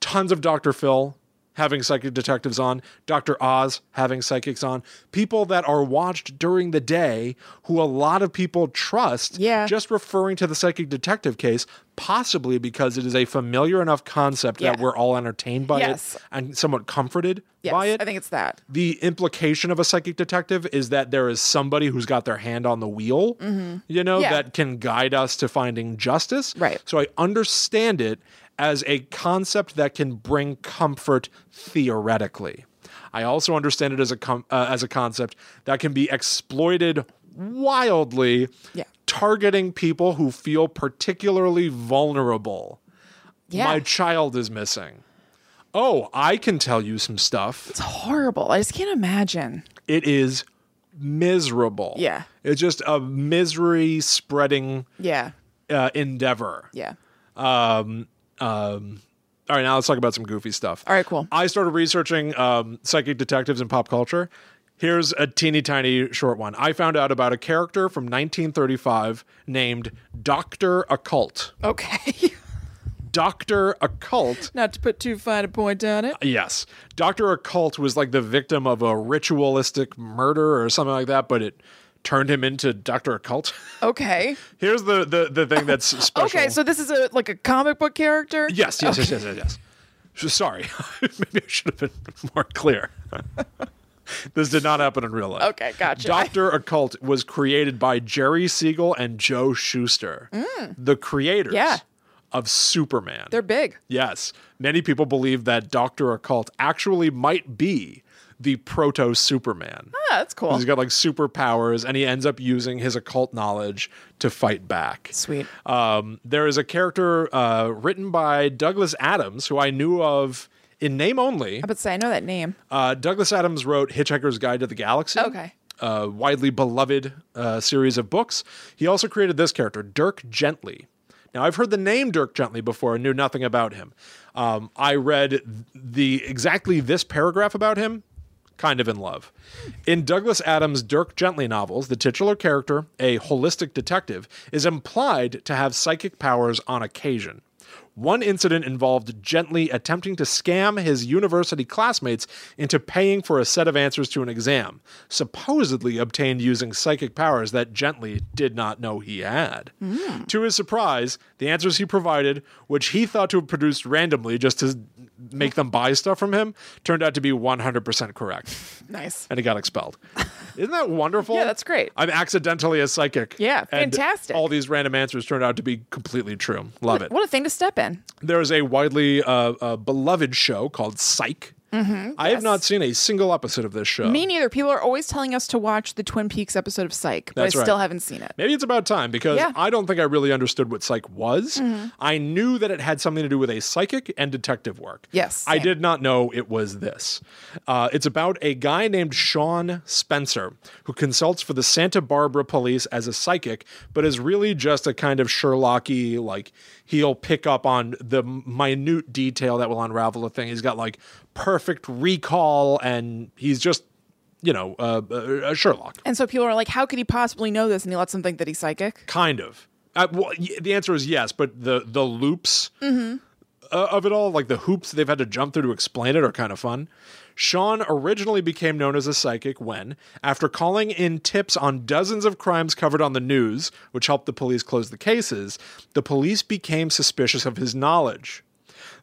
tons of Dr. Phil having psychic detectives on, Dr. Oz having psychics on, people that are watched during the day who a lot of people trust, just referring to the psychic detective case, possibly because it is a familiar enough concept that we're all entertained by it and somewhat comforted by it. I think it's that. The implication of a psychic detective is that there is somebody who's got their hand on the wheel, that can guide us to finding justice. Right. So I understand it as a concept that can bring comfort theoretically. I also understand it as a concept that can be exploited wildly, targeting people who feel particularly vulnerable. Yeah. My child is missing. Oh, I can tell you some stuff. It's horrible. I just can't imagine. It is miserable. Yeah. It's just a misery-spreading endeavor. Yeah. All right, now let's talk about some goofy stuff. All right, cool. I started researching psychic detectives in pop culture. Here's a teeny tiny short one. I found out about a character from 1935 named Dr. Occult. Okay. Dr. Occult. Not to put too fine a point on it. Yes. Dr. Occult was like the victim of a ritualistic murder or something like that, but it turned him into Dr. Occult. Okay. Here's the thing that's special. Okay, so this is a like a comic book character? Yes, yes, okay. yes. Sorry. Maybe I should have been more clear. This did not happen in real life. Okay, gotcha. Dr. Occult was created by Jerry Siegel and Joe Shuster, the creators of Superman. They're big. Yes. Many people believe that Dr. Occult actually might be the proto-Superman. Ah, that's cool. He's got like superpowers, and he ends up using his occult knowledge to fight back. Sweet. There is a character written by Douglas Adams, who I knew of in name only. I would say I know that name. Douglas Adams wrote Hitchhiker's Guide to the Galaxy. Okay. A widely beloved series of books. He also created this character, Dirk Gently. Now, I've heard the name Dirk Gently before and knew nothing about him. I read exactly this paragraph about him, kind of in love. In Douglas Adams' Dirk Gently novels, the titular character, a holistic detective, is implied to have psychic powers on occasion. One incident involved Gently attempting to scam his university classmates into paying for a set of answers to an exam, supposedly obtained using psychic powers that Gently did not know he had. To his surprise, the answers he provided, which he thought to have produced randomly just to make them buy stuff from him, turned out to be 100% correct. Nice. And he got expelled. Isn't that wonderful? Yeah, that's great. I'm accidentally a psychic. Yeah, fantastic. And all these random answers turned out to be completely true. Love it. What a thing to step in. There is a widely beloved show called Psych. I have not seen a single episode of this show. Me neither. People are always telling us to watch the Twin Peaks episode of Psych, but I still haven't seen it. Maybe it's about time, because I don't think I really understood what Psych was. I knew that it had something to do with a psychic and detective work. Yes. I did not know it was this. It's about a guy named Sean Spencer, who consults for the Santa Barbara police as a psychic, but is really just a kind of Sherlock-y, like, he'll pick up on the minute detail that will unravel a thing. He's got, like, perfect recall, and he's just, you know, a Sherlock. And so people are like, how could he possibly know this? And he lets them think that he's psychic? Kind of. Well, the answer is yes, but the loops of it all, like the hoops they've had to jump through to explain it, are kind of fun. Sean originally became known as a psychic when, after calling in tips on dozens of crimes covered on the news, which helped the police close the cases, the police became suspicious of his knowledge.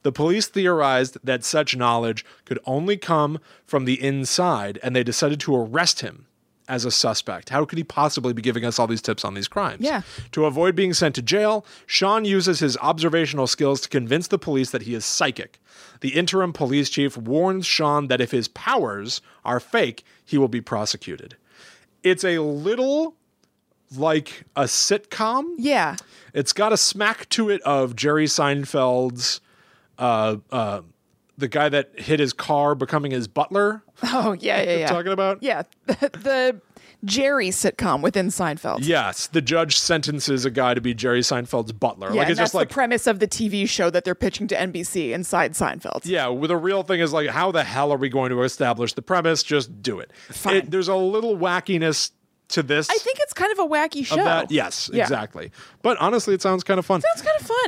The police theorized that such knowledge could only come from the inside, and they decided to arrest him as a suspect. How could he possibly be giving us all these tips on these crimes? Yeah. To avoid being sent to jail, Sean uses his observational skills to convince the police that he is psychic. The interim police chief warns Sean that if his powers are fake, he will be prosecuted. It's a little like a sitcom. Yeah. It's got a smack to it of Jerry Seinfeld's the guy that hit his car becoming his butler. Oh, yeah. Talking about? Yeah, the Jerry sitcom within Seinfeld. Yes, the judge sentences a guy to be Jerry Seinfeld's butler. Yeah, like, it's just like the premise of the TV show that they're pitching to NBC inside Seinfeld. Yeah, well, the real thing is like, how the hell are we going to establish the premise? Just do it. Fine. There's a little wackiness to this. I think it's kind of a wacky show. Yes, yeah. Exactly. But honestly, it sounds kind of fun.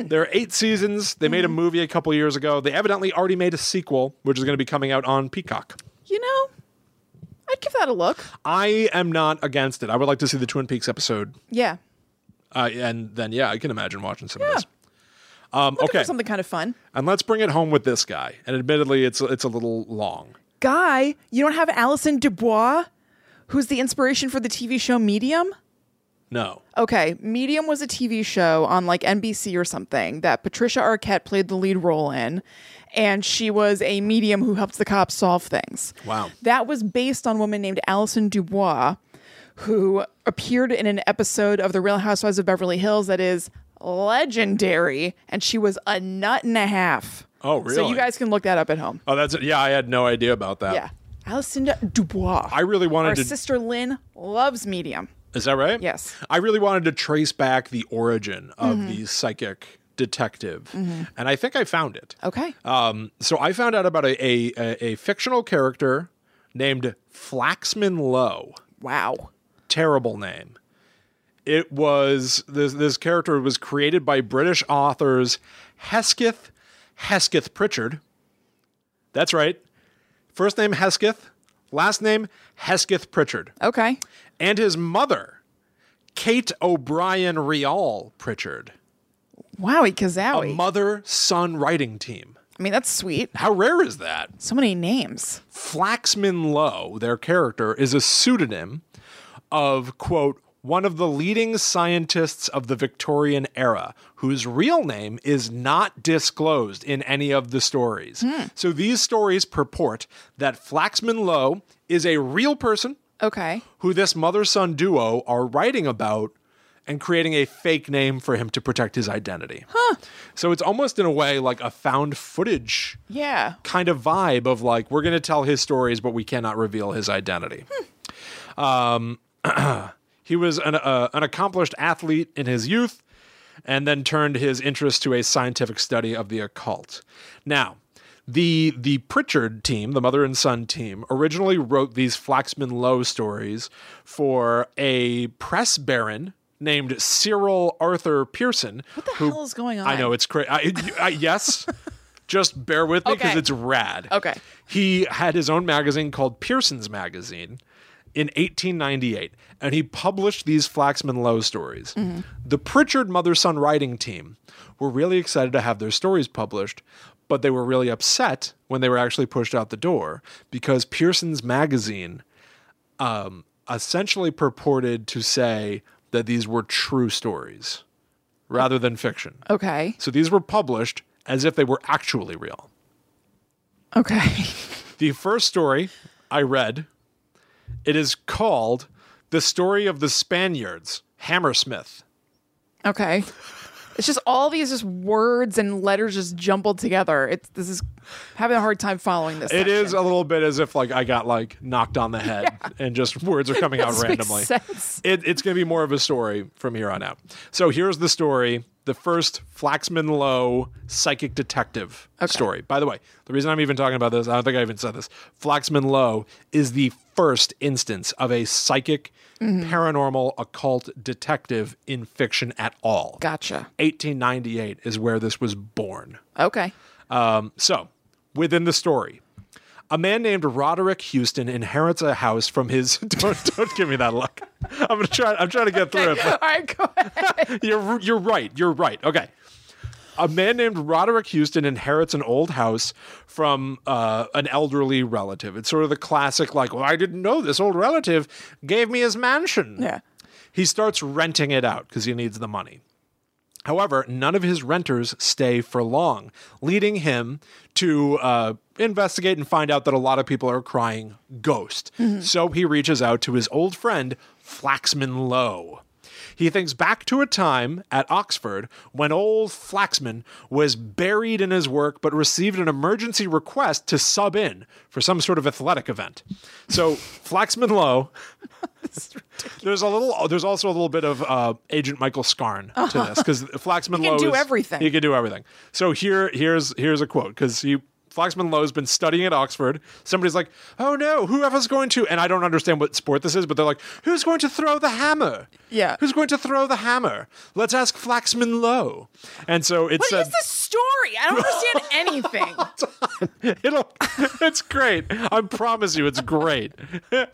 There are 8 seasons. They made a movie a couple years ago. They evidently already made a sequel, which is going to be coming out on Peacock. You know, I'd give that a look. I am not against it. I would like to see the Twin Peaks episode. Yeah. And then, I can imagine watching some of this. Okay. For something kind of fun. And let's bring it home with this guy. And admittedly, it's a little long. Guy, you don't have Allison Dubois, who's the inspiration for the TV show Medium? No. Okay. Medium was a TV show on like NBC or something that Patricia Arquette played the lead role in. And she was a medium who helped the cops solve things. Wow. That was based on a woman named Allison Dubois, who appeared in an episode of The Real Housewives of Beverly Hills that is legendary. And she was a nut and a half. Oh, really? So you guys can look that up at home. Oh, that's it. Yeah, I had no idea about that. Yeah. Allison Dubois. I really wanted Our sister Lynn loves Medium. Is that right? Yes. I really wanted to trace back the origin of the psychic detective, and I think I found it. Okay. So I found out about a fictional character named Flaxman Low. Wow. Terrible name. It was, this character was created by British authors Hesketh Pritchard. That's right. First name Hesketh, last name Hesketh Pritchard. Okay. And his mother, Kate O'Brien Rial Pritchard. Wowie kazowie. A mother-son writing team. I mean, that's sweet. How rare is that? So many names. Flaxman Low, their character, is a pseudonym of, quote, one of the leading scientists of the Victorian era, whose real name is not disclosed in any of the stories. Mm. So these stories purport that Flaxman Low is a real person, okay, who this mother-son duo are writing about and creating a fake name for him to protect his identity. Huh. So it's almost in a way like a found footage kind of vibe of like, we're going to tell his stories, but we cannot reveal his identity. He was an accomplished athlete in his youth and then turned his interest to a scientific study of the occult. Now, the Pritchard team, the mother and son team, originally wrote these Flaxman Low stories for a press baron named Cyril Arthur Pearson. What the hell is going on? I know, it's crazy. Yes, just bear with me because it's rad. Okay. He had his own magazine called Pearson's Magazine in 1898, and he published these Flaxman Low stories. Mm-hmm. The Pritchard mother-son writing team were really excited to have their stories published, but they were really upset when they were actually pushed out the door because Pearson's Magazine essentially purported to say that these were true stories rather than fiction. Okay. So these were published as if they were actually real. Okay. The first story I read, it is called The Story of the Spaniards, Hammersmith. Okay. It's just all these just words and letters just jumbled together. This is having a hard time following this. It is a little bit as if like I got like knocked on the head and just words are coming out randomly. Sense. It's going to be more of a story from here on out. So here's the story, the first Flaxman Low Psychic Detective story. By the way, the reason I'm even talking about this, I don't think I even said this, Flaxman Low is the first instance of a psychic paranormal occult detective in fiction at all. Gotcha. 1898 is where this was born. Okay. So within the story, a man named Roderick Houston inherits a house from his don't give me that look. I'm trying to get through it. All right, go ahead. You're right. Okay. A man named Roderick Houston inherits an old house from an elderly relative. It's sort of the classic, like, well, I didn't know this old relative gave me his mansion. Yeah. He starts renting it out because he needs the money. However, none of his renters stay for long, leading him to investigate and find out that a lot of people are crying ghost. Mm-hmm. So he reaches out to his old friend, Flaxman Low. He thinks back to a time at Oxford when old Flaxman was buried in his work but received an emergency request to sub in for some sort of athletic event. So Flaxman Low, there's also a little bit of Agent Michael Scarn to this because Flaxman Low can do everything. He can do everything. So here's a quote because Flaxman Lowe's been studying at Oxford. Somebody's like, oh no, whoever's going to, and I don't understand what sport this is, but they're like, who's going to throw the hammer? Yeah. Who's going to throw the hammer? Let's ask Flaxman Low. And so it's what is this story? I don't understand anything. It's great. I promise you it's great.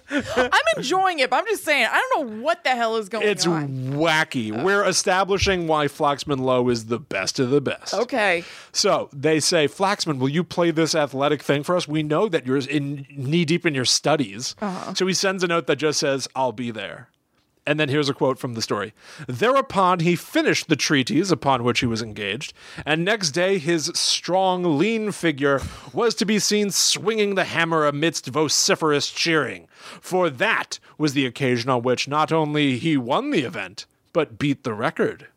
I'm enjoying it, but I'm just saying, I don't know what the hell is going on. It's wacky. Oh. We're establishing why Flaxman Low is the best of the best. Okay. So they say, Flaxman, will you play this athletic thing for us? We know that you're in knee deep in your studies. Uh-huh. So he sends a note that just says, I'll be there. And then here's a quote from the story. Thereupon he finished the treatise upon which he was engaged, and next day his strong, lean figure was to be seen swinging the hammer amidst vociferous cheering. For that was the occasion on which not only he won the event, but beat the record.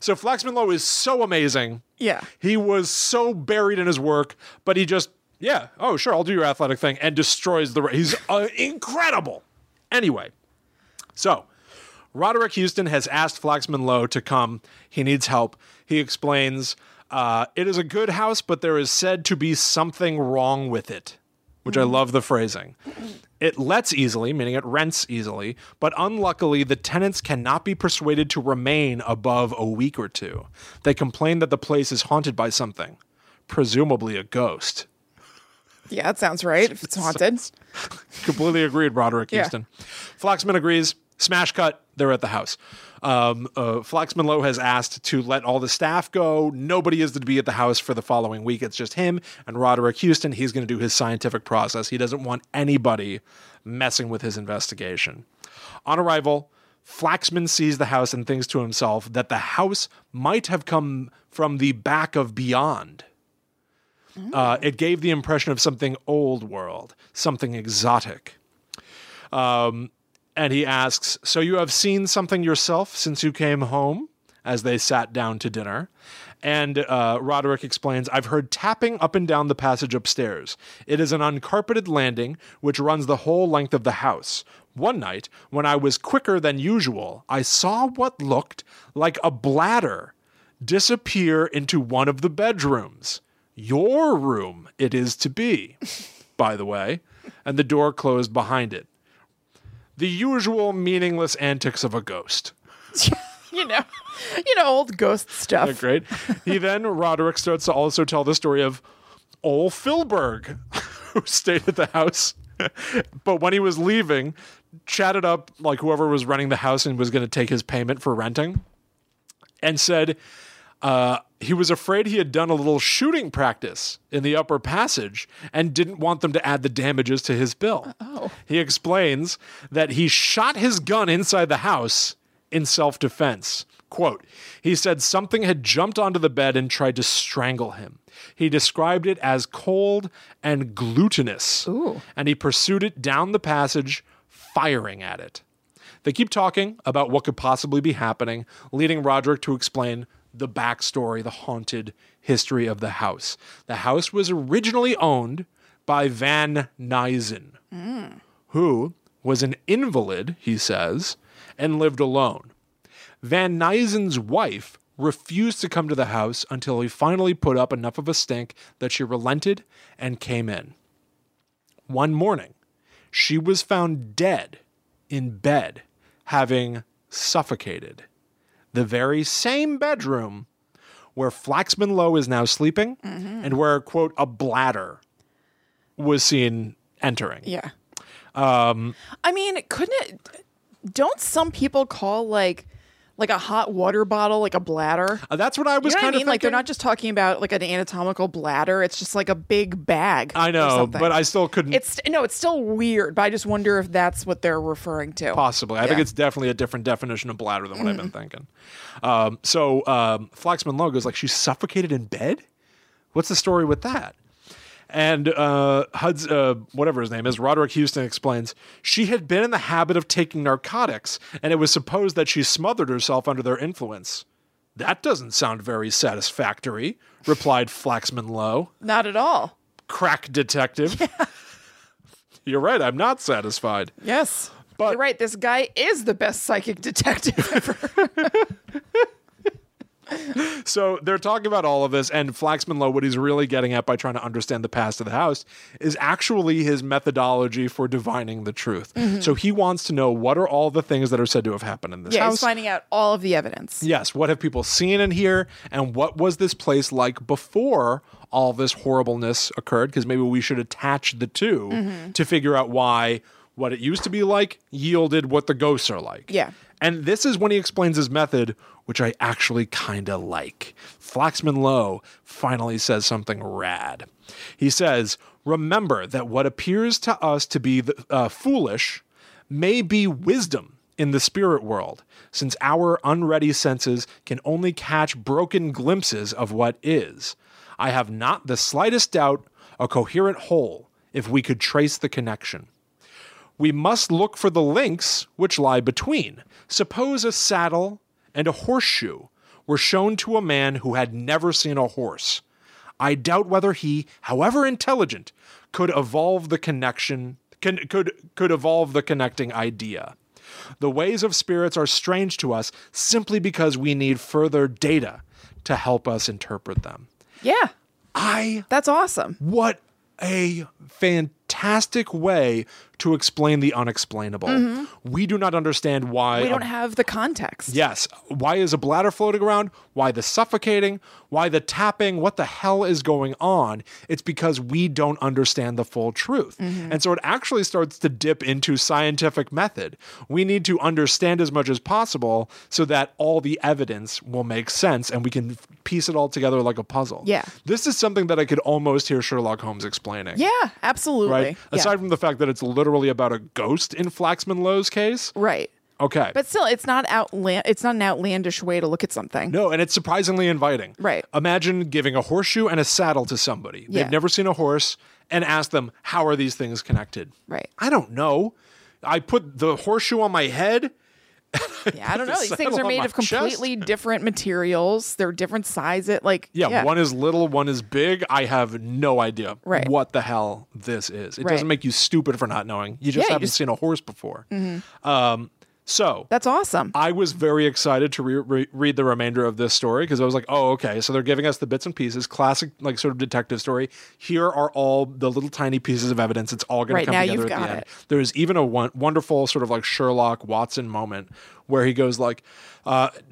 So Flaxman Low is so amazing. Yeah. He was so buried in his work, but he just, oh, sure, I'll do your athletic thing, and destroys the race. He's incredible. Anyway, so Roderick Houston has asked Flaxman Low to come. He needs help. He explains, it is a good house, but there is said to be something wrong with it. which I love the phrasing. It lets easily, meaning it rents easily, but unluckily the tenants cannot be persuaded to remain above a week or two. They complain that the place is haunted by something, presumably a ghost. Yeah, that sounds right, if it's haunted. Completely agreed, Roderick Houston. Yeah. Flaxman agrees. Smash cut. They're at the house. Flaxman Low has asked to let all the staff go. Nobody is to be at the house for the following week. It's just him and Roderick Houston. He's going to do his scientific process. He doesn't want anybody messing with his investigation. On arrival, Flaxman sees the house and thinks to himself that the house might have come from the back of beyond. It gave the impression of something old world, something exotic. And he asks, so you have seen something yourself since you came home, as they sat down to dinner. And Roderick explains, I've heard tapping up and down the passage upstairs. It is an uncarpeted landing which runs the whole length of the house. One night, when I was quicker than usual, I saw what looked like a bladder disappear into one of the bedrooms. Your room it is to be, by the way, and the door closed behind it. The usual meaningless antics of a ghost. you know, old ghost stuff. Yeah, great. He then, Roderick, starts to also tell the story of Ole Filberg, who stayed at the house. But when he was leaving, chatted up like whoever was running the house and was going to take his payment for renting, and said he was afraid he had done a little shooting practice in the upper passage and didn't want them to add the damages to his bill. Oh. He explains that he shot his gun inside the house in self-defense. Quote, he said something had jumped onto the bed and tried to strangle him. He described it as cold and glutinous. Ooh. And he pursued it down the passage, firing at it. They keep talking about what could possibly be happening, leading Roderick to explain the backstory, the haunted history of the house. The house was originally owned by Van Nysen, who was an invalid, he says, and lived alone. Van Nysen's wife refused to come to the house until he finally put up enough of a stink that she relented and came in. One morning, she was found dead in bed, having suffocated. The very same bedroom where Flaxman Low is now sleeping and where, quote, a bladder was seen entering. Yeah. I mean, don't some people call like a hot water bottle, like a bladder? That's what I was kind of thinking. Like they're not just talking about like an anatomical bladder. It's just like a big bag. I know, but I still couldn't. It's still weird, but I just wonder if that's what they're referring to. Possibly. I think it's definitely a different definition of bladder than what I've been thinking. Flaxman Low goes like, she's suffocated in bed? What's the story with that? And whatever his name is, Roderick Houston explains, she had been in the habit of taking narcotics, and it was supposed that she smothered herself under their influence. That doesn't sound very satisfactory, replied Flaxman Low. Not at all. Crack detective. Yeah. You're right, I'm not satisfied. Yes, but you're right, this guy is the best psychic detective ever. So they're talking about all of this, and Flaxman Low, what he's really getting at by trying to understand the past of the house is actually his methodology for divining the truth. So he wants to know, what are all the things that are said to have happened in this house? Yeah, he's finding out all of the evidence. Yes, what have people seen in here, and what was this place like before all this horribleness occurred? Because maybe we should attach the two to figure out why what it used to be like yielded what the ghosts are like. Yeah. And this is when he explains his method, which I actually kind of like. Flaxman Low finally says something rad. He says, remember that what appears to us to be foolish may be wisdom in the spirit world, since our unready senses can only catch broken glimpses of what is. I have not the slightest doubt a coherent whole if we could trace the connection. We must look for the links which lie between. Suppose a saddle and a horseshoe were shown to a man who had never seen a horse. I doubt whether he, however intelligent, could evolve the connecting idea. The ways of spirits are strange to us simply because we need further data to help us interpret them. Yeah. That's awesome. What a fantastic fantastic way to explain the unexplainable. Mm-hmm. We do not understand why. We don't have the context. Yes. Why is a bladder floating around? Why the suffocating? Why the tapping? What the hell is going on? It's because we don't understand the full truth. Mm-hmm. And so it actually starts to dip into scientific method. We need to understand as much as possible so that all the evidence will make sense and we can piece it all together like a puzzle. Yeah. This is something that I could almost hear Sherlock Holmes explaining. Yeah, absolutely. Right? Yeah. Aside from the fact that it's literally about a ghost in Flaxman Low's case. Right. Okay. But still, it's not an outlandish way to look at something. No, and it's surprisingly inviting. Right. Imagine giving a horseshoe and a saddle to somebody. Yeah. They've never seen a horse and ask them, how are these things connected? Right. I don't know. I put the horseshoe on my head. Yeah, I don't know. These things are made of completely different materials. They're different sizes. Like, yeah, one is little, one is big. I have no idea what the hell this is. It doesn't make you stupid for not knowing. You just haven't seen a horse before. Mm-hmm. So that's awesome. I was very excited to read the remainder of this story because I was like, oh, okay. So they're giving us the bits and pieces, classic, like sort of detective story. Here are all the little tiny pieces of evidence. It's all going to come together at the end. There is even a wonderful sort of like Sherlock Watson moment where he goes like,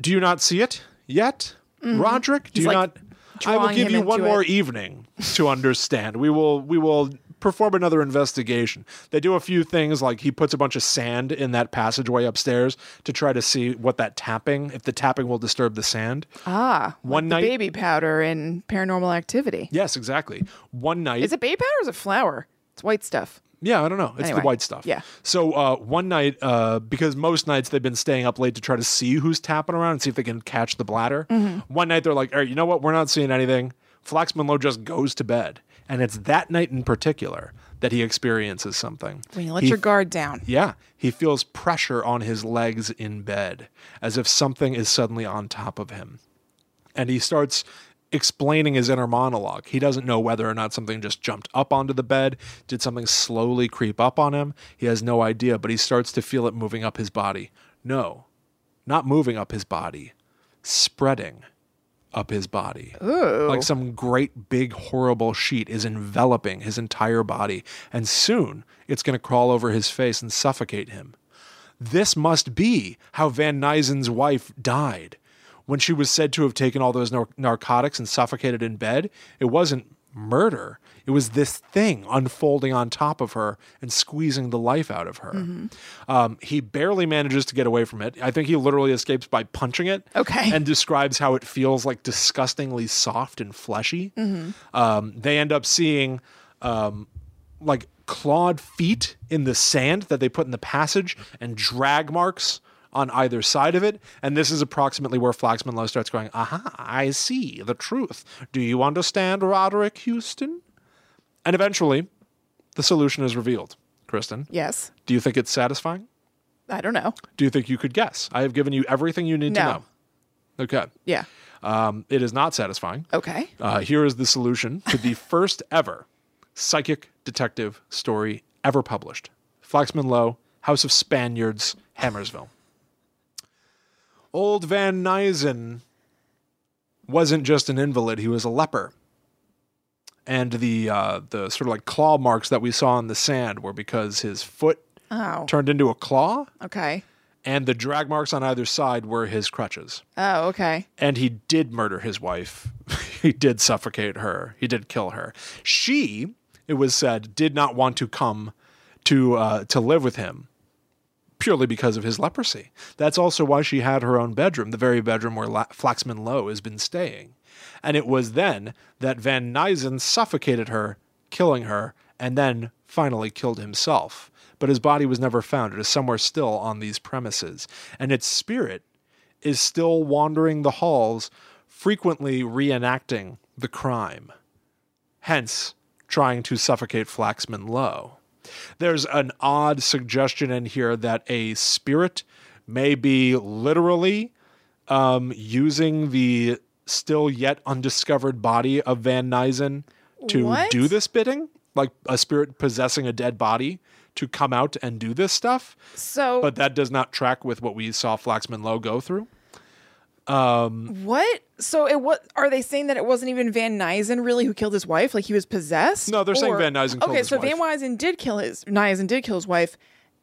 do you not see it yet? Mm-hmm. Roderick, do you not? I will give you one more evening to understand. We will perform another investigation. They do a few things, like he puts a bunch of sand in that passageway upstairs to try to see what that tapping, if the tapping will disturb the sand. Ah, one night, the baby powder in Paranormal Activity. Yes, exactly. One night. Is it baby powder or is it flour? It's white stuff. Yeah, I don't know. It's anyway, the white stuff. Yeah. So one night, because most nights they've been staying up late to try to see who's tapping around and see if they can catch the bladder. Mm-hmm. One night they're like, all right, you know what? We're not seeing anything. Flaxman Low just goes to bed. And it's that night in particular that he experiences something. When you let your guard down. Yeah. He feels pressure on his legs in bed as if something is suddenly on top of him. And he starts explaining his inner monologue. He doesn't know whether or not something just jumped up onto the bed. Did something slowly creep up on him? He has no idea, but he starts to feel it moving up his body. No, not moving up his body. Spreading up his body. Ooh. Like some great big horrible sheet is enveloping his entire body, and soon it's going to crawl over his face and suffocate him. This must be how Van Nysen's wife died. When she was said to have taken all those narcotics and suffocated in bed, it wasn't murder. It was this thing unfolding on top of her and squeezing the life out of her. Mm-hmm. He barely manages to get away from it. I think he literally escapes by punching it. Okay. And describes how it feels like disgustingly soft and fleshy. Mm-hmm. They end up seeing like clawed feet in the sand that they put in the passage and drag marks on either side of it. And this is approximately where Flaxman Low starts going, aha, I see the truth. Do you understand, Roderick Houston? And eventually, the solution is revealed. Kristen? Yes. Do you think it's satisfying? I don't know. Do you think you could guess? I have given you everything you need to know. Okay. Yeah. It is not satisfying. Okay. Here is the solution to the first ever psychic detective story ever published. Flaxman Low, House of Spaniards, Hammersville. Old Van Nysen wasn't just an invalid, he was a leper. And the sort of like claw marks that we saw in the sand were because his foot turned into a claw. Okay. And the drag marks on either side were his crutches. Oh, okay. And he did murder his wife. He did suffocate her. He did kill her. She, it was said, did not want to come to live with him. Purely because of his leprosy. That's also why she had her own bedroom, the very bedroom where Flaxman Low has been staying. And it was then that Van Nysen suffocated her, killing her, and then finally killed himself. But his body was never found. It is somewhere still on these premises. And its spirit is still wandering the halls, frequently reenacting the crime. Hence, trying to suffocate Flaxman Low. There's an odd suggestion in here that a spirit may be literally using the still yet undiscovered body of Van Nysen to do this bidding, like a spirit possessing a dead body to come out and do this stuff. But that does not track with what we saw Flaxman Low go through. What? So are they saying that it wasn't even Van Nysen really who killed his wife? Like he was possessed? No, they're saying Van Nysen killed his wife. Okay, so Van Nysen did kill his wife,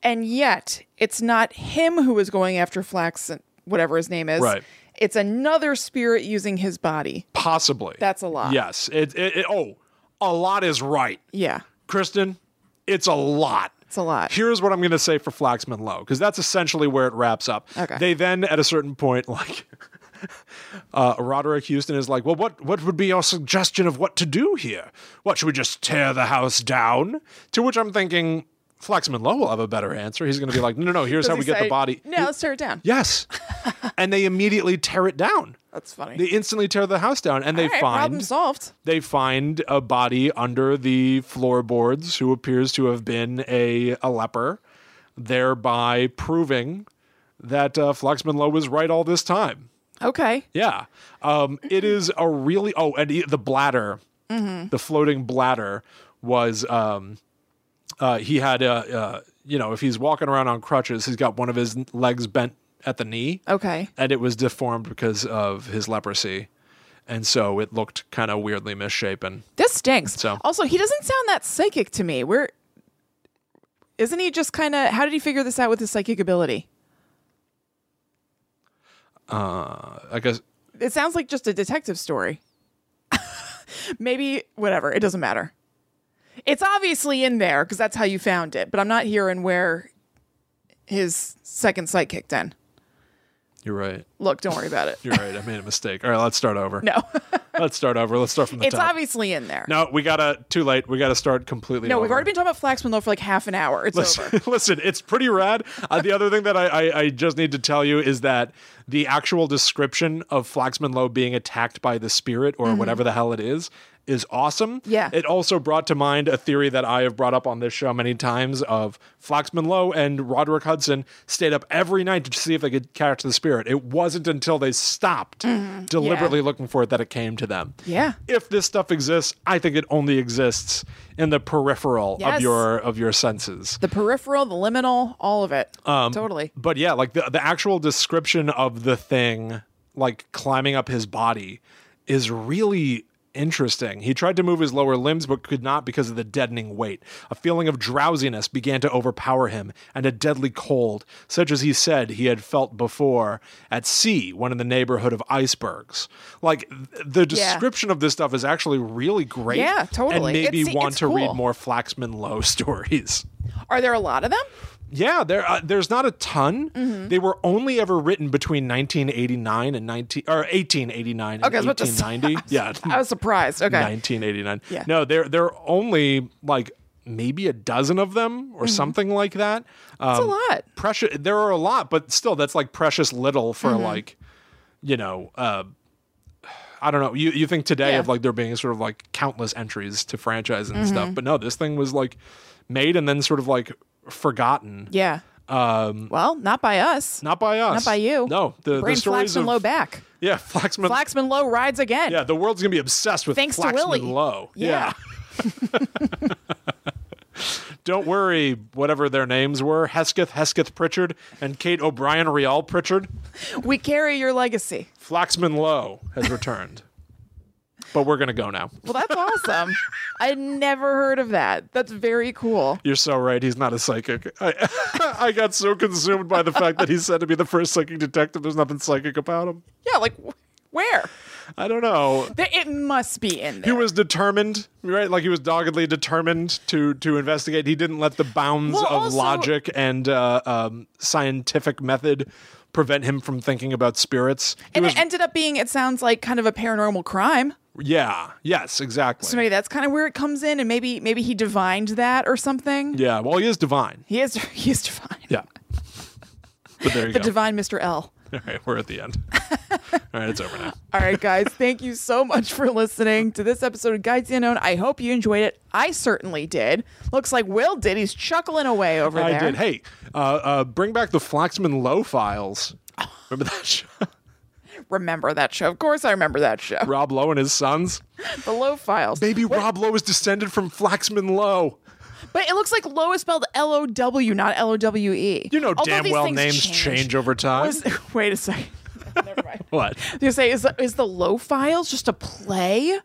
and yet it's not him who is going after Flaxman, whatever his name is. Right. It's another spirit using his body. Possibly. That's a lot. Yes. A lot is right. Yeah. Kristen, it's a lot. It's a lot. Here's what I'm going to say for Flaxman Low, because that's essentially where it wraps up. Okay. They then, at a certain point, like... Roderick Houston is like, well, what would be your suggestion of what to do here? What, should we just tear the house down? To which I'm thinking, Flaxman Lowe will have a better answer. He's going to be like, no, here's how we get the body. No, let's tear it down. Yes. And they immediately tear it down. That's funny. They instantly tear the house down, and problem solved. They find a body under the floorboards who appears to have been a leper, thereby proving that Flaxman Lowe was right all this time. Okay. Yeah. It is a really... Oh, and the bladder, the floating bladder was... he had if he's walking around on crutches, he's got one of his legs bent at the knee. Okay. And it was deformed because of his leprosy. And so it looked kind of weirdly misshapen. This stinks. So. Also, he doesn't sound that psychic to me. Isn't he just kind of... How did he figure this out with his psychic ability? I guess it sounds like just a detective story. Maybe whatever, it doesn't matter. It's obviously in there because that's how you found it, but I'm not hearing where his second sight kicked in. You're right. Look, don't worry about it. You're right. I made a mistake. All right, let's start over. No. Let's start over. Let's start from the top. It's obviously in there. No, too late. We got to start completely over. We've already been talking about Flaxman Low for like half an hour. It's over. Listen, it's pretty rad. The other thing that I just need to tell you is that the actual description of Flaxman Low being attacked by the spirit or whatever the hell it is awesome. Yeah. It also brought to mind a theory that I have brought up on this show many times of Flaxman Low and Roderick Hudson stayed up every night to see if they could catch the spirit. It wasn't until they stopped deliberately looking for it that it came to them. Yeah. If this stuff exists, I think it only exists in the peripheral of your senses. The peripheral, the liminal, all of it. Totally. But yeah, like the actual description of the thing, like climbing up his body, is really... interesting. He tried to move his lower limbs, but could not because of the deadening weight. A feeling of drowsiness began to overpower him, and a deadly cold, such as he said he had felt before at sea when in the neighborhood of icebergs. Like, the description of this stuff is actually really great. Yeah, totally. And made me want to read more Flaxman Low stories. Are there a lot of them? Yeah, there's not a ton. They were only ever written between 1889 and 1890. Yeah, I was surprised. Okay, 1989. Yeah. No, there are only like maybe a dozen of them or something like that. That's a lot. Precious. There are a lot, but still, that's like precious little for like, I don't know. You think today of like there being sort of like countless entries to franchise and stuff, but no, this thing was like made and then sort of like. Forgotten. Yeah. Well, not by us. Not by us. Not by you. No. The stories Flaxman Low back. Yeah. Flaxman Low rides again. Yeah. The world's going to be obsessed with thanks Flaxman to Willie. Low. Yeah. Don't worry, whatever their names were, Hesketh Pritchard, and Kate O'Brien Rial Pritchard. We carry your legacy. Flaxman Low has returned. But we're going to go now. Well, that's awesome. I never heard of that. That's very cool. You're so right. He's not a psychic. I got so consumed by the fact that he's said to be the first psychic detective. There's nothing psychic about him. Yeah, like where? I don't know. It must be in there. He was determined, right? Like he was doggedly determined to investigate. He didn't let the bounds of logic and scientific method prevent him from thinking about spirits. It ended up being, it sounds like, kind of a paranormal crime. Yeah. Yes, exactly. So maybe that's kind of where it comes in, and maybe he divined that or something. Yeah. Well, he is divine. He is divine. Yeah. But there you go. The divine Mr. L. All right. We're at the end. All right. It's over now. All right, guys. Thank you so much for listening to this episode of Guide to the Unknown. I hope you enjoyed it. I certainly did. Looks like Will did. He's chuckling away over there. I did. Hey, bring back the Flaxman Low files. Remember that show? Remember that show. Of course I remember that show. Rob Lowe and his sons. The Lowe Files. Maybe Rob Lowe is descended from Flaxman Lowe. But it looks like Lowe is spelled L-O-W, not L-O-W-E. You know, although damn well names change over time. Wait a second. Never mind. What? You say is the Low Files just a play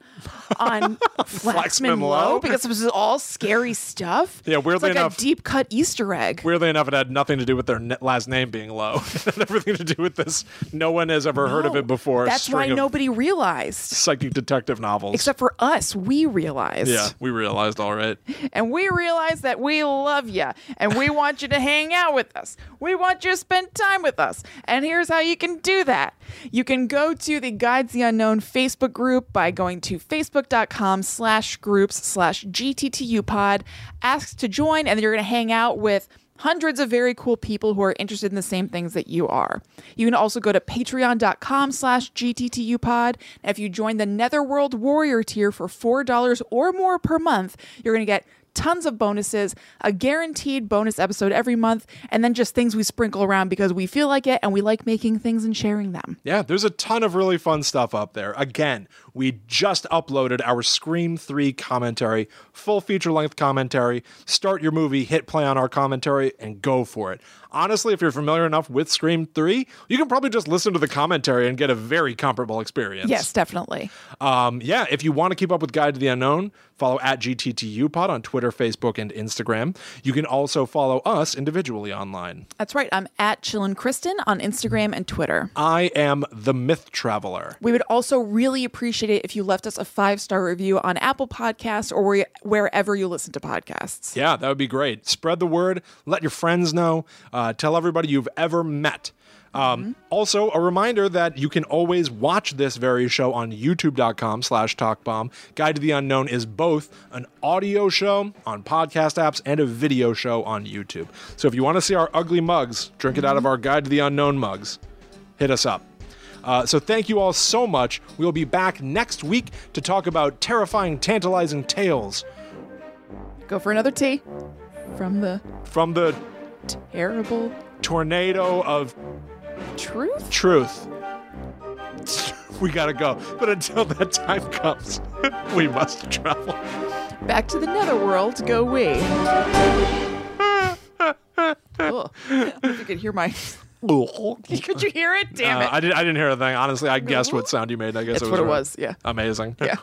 on Flaxman Low? Because this is all scary stuff. Yeah, weirdly enough, a deep cut Easter egg. Weirdly enough, it had nothing to do with their last name being Low. It had everything to do with this. No one has ever heard of it before. That's why nobody realized. Psychic detective novels, except for us. We realized. Yeah, we realized. All right. And we realized that we love you, and we want you to hang out with us. We want you to spend time with us. And here's how you can do that. You can go to the Guide to the Unknown Facebook group by going to facebook.com/groups/GTTUPod. Ask to join, and you're going to hang out with hundreds of very cool people who are interested in the same things that you are. You can also go to patreon.com/GTTUPod. And if you join the Netherworld Warrior tier for $4 or more per month, you're going to get tons of bonuses, a guaranteed bonus episode every month, and then just things we sprinkle around because we feel like it and we like making things and sharing them. Yeah, there's a ton of really fun stuff up there. Again, we just uploaded our Scream 3 commentary, full feature-length commentary. Start your movie, hit play on our commentary, and go for it. Honestly, if you're familiar enough with Scream 3, you can probably just listen to the commentary and get a very comparable experience. Yes, definitely. Yeah, if you want to keep up with Guide to the Unknown, follow @GTTUPod on Twitter, Facebook, and Instagram. You can also follow us individually online. That's right. I'm @ChillinKristen on Instagram and Twitter. I am The Myth Traveler. We would also really appreciate it if you left us a 5-star review on Apple Podcasts or wherever you listen to podcasts. Yeah, that would be great. Spread the word. Let your friends know. Tell everybody you've ever met. Also, a reminder that you can always watch this very show on youtube.com/TalkBomb. Guide to the Unknown is both an audio show on podcast apps and a video show on YouTube. So if you want to see our ugly mugs, drink it out of our Guide to the Unknown mugs, hit us up. So thank you all so much. We'll be back next week to talk about terrifying, tantalizing tales. Go for another tea. From the terrible tornado of truth. We gotta go, but until that time comes, we must travel back to the Netherworld. Go we. Cool. I hope you could hear my could you hear it? Damn it. I didn't hear a thing, honestly. I guessed what sound you made. I guess it was what it was. Yeah, amazing. Yeah.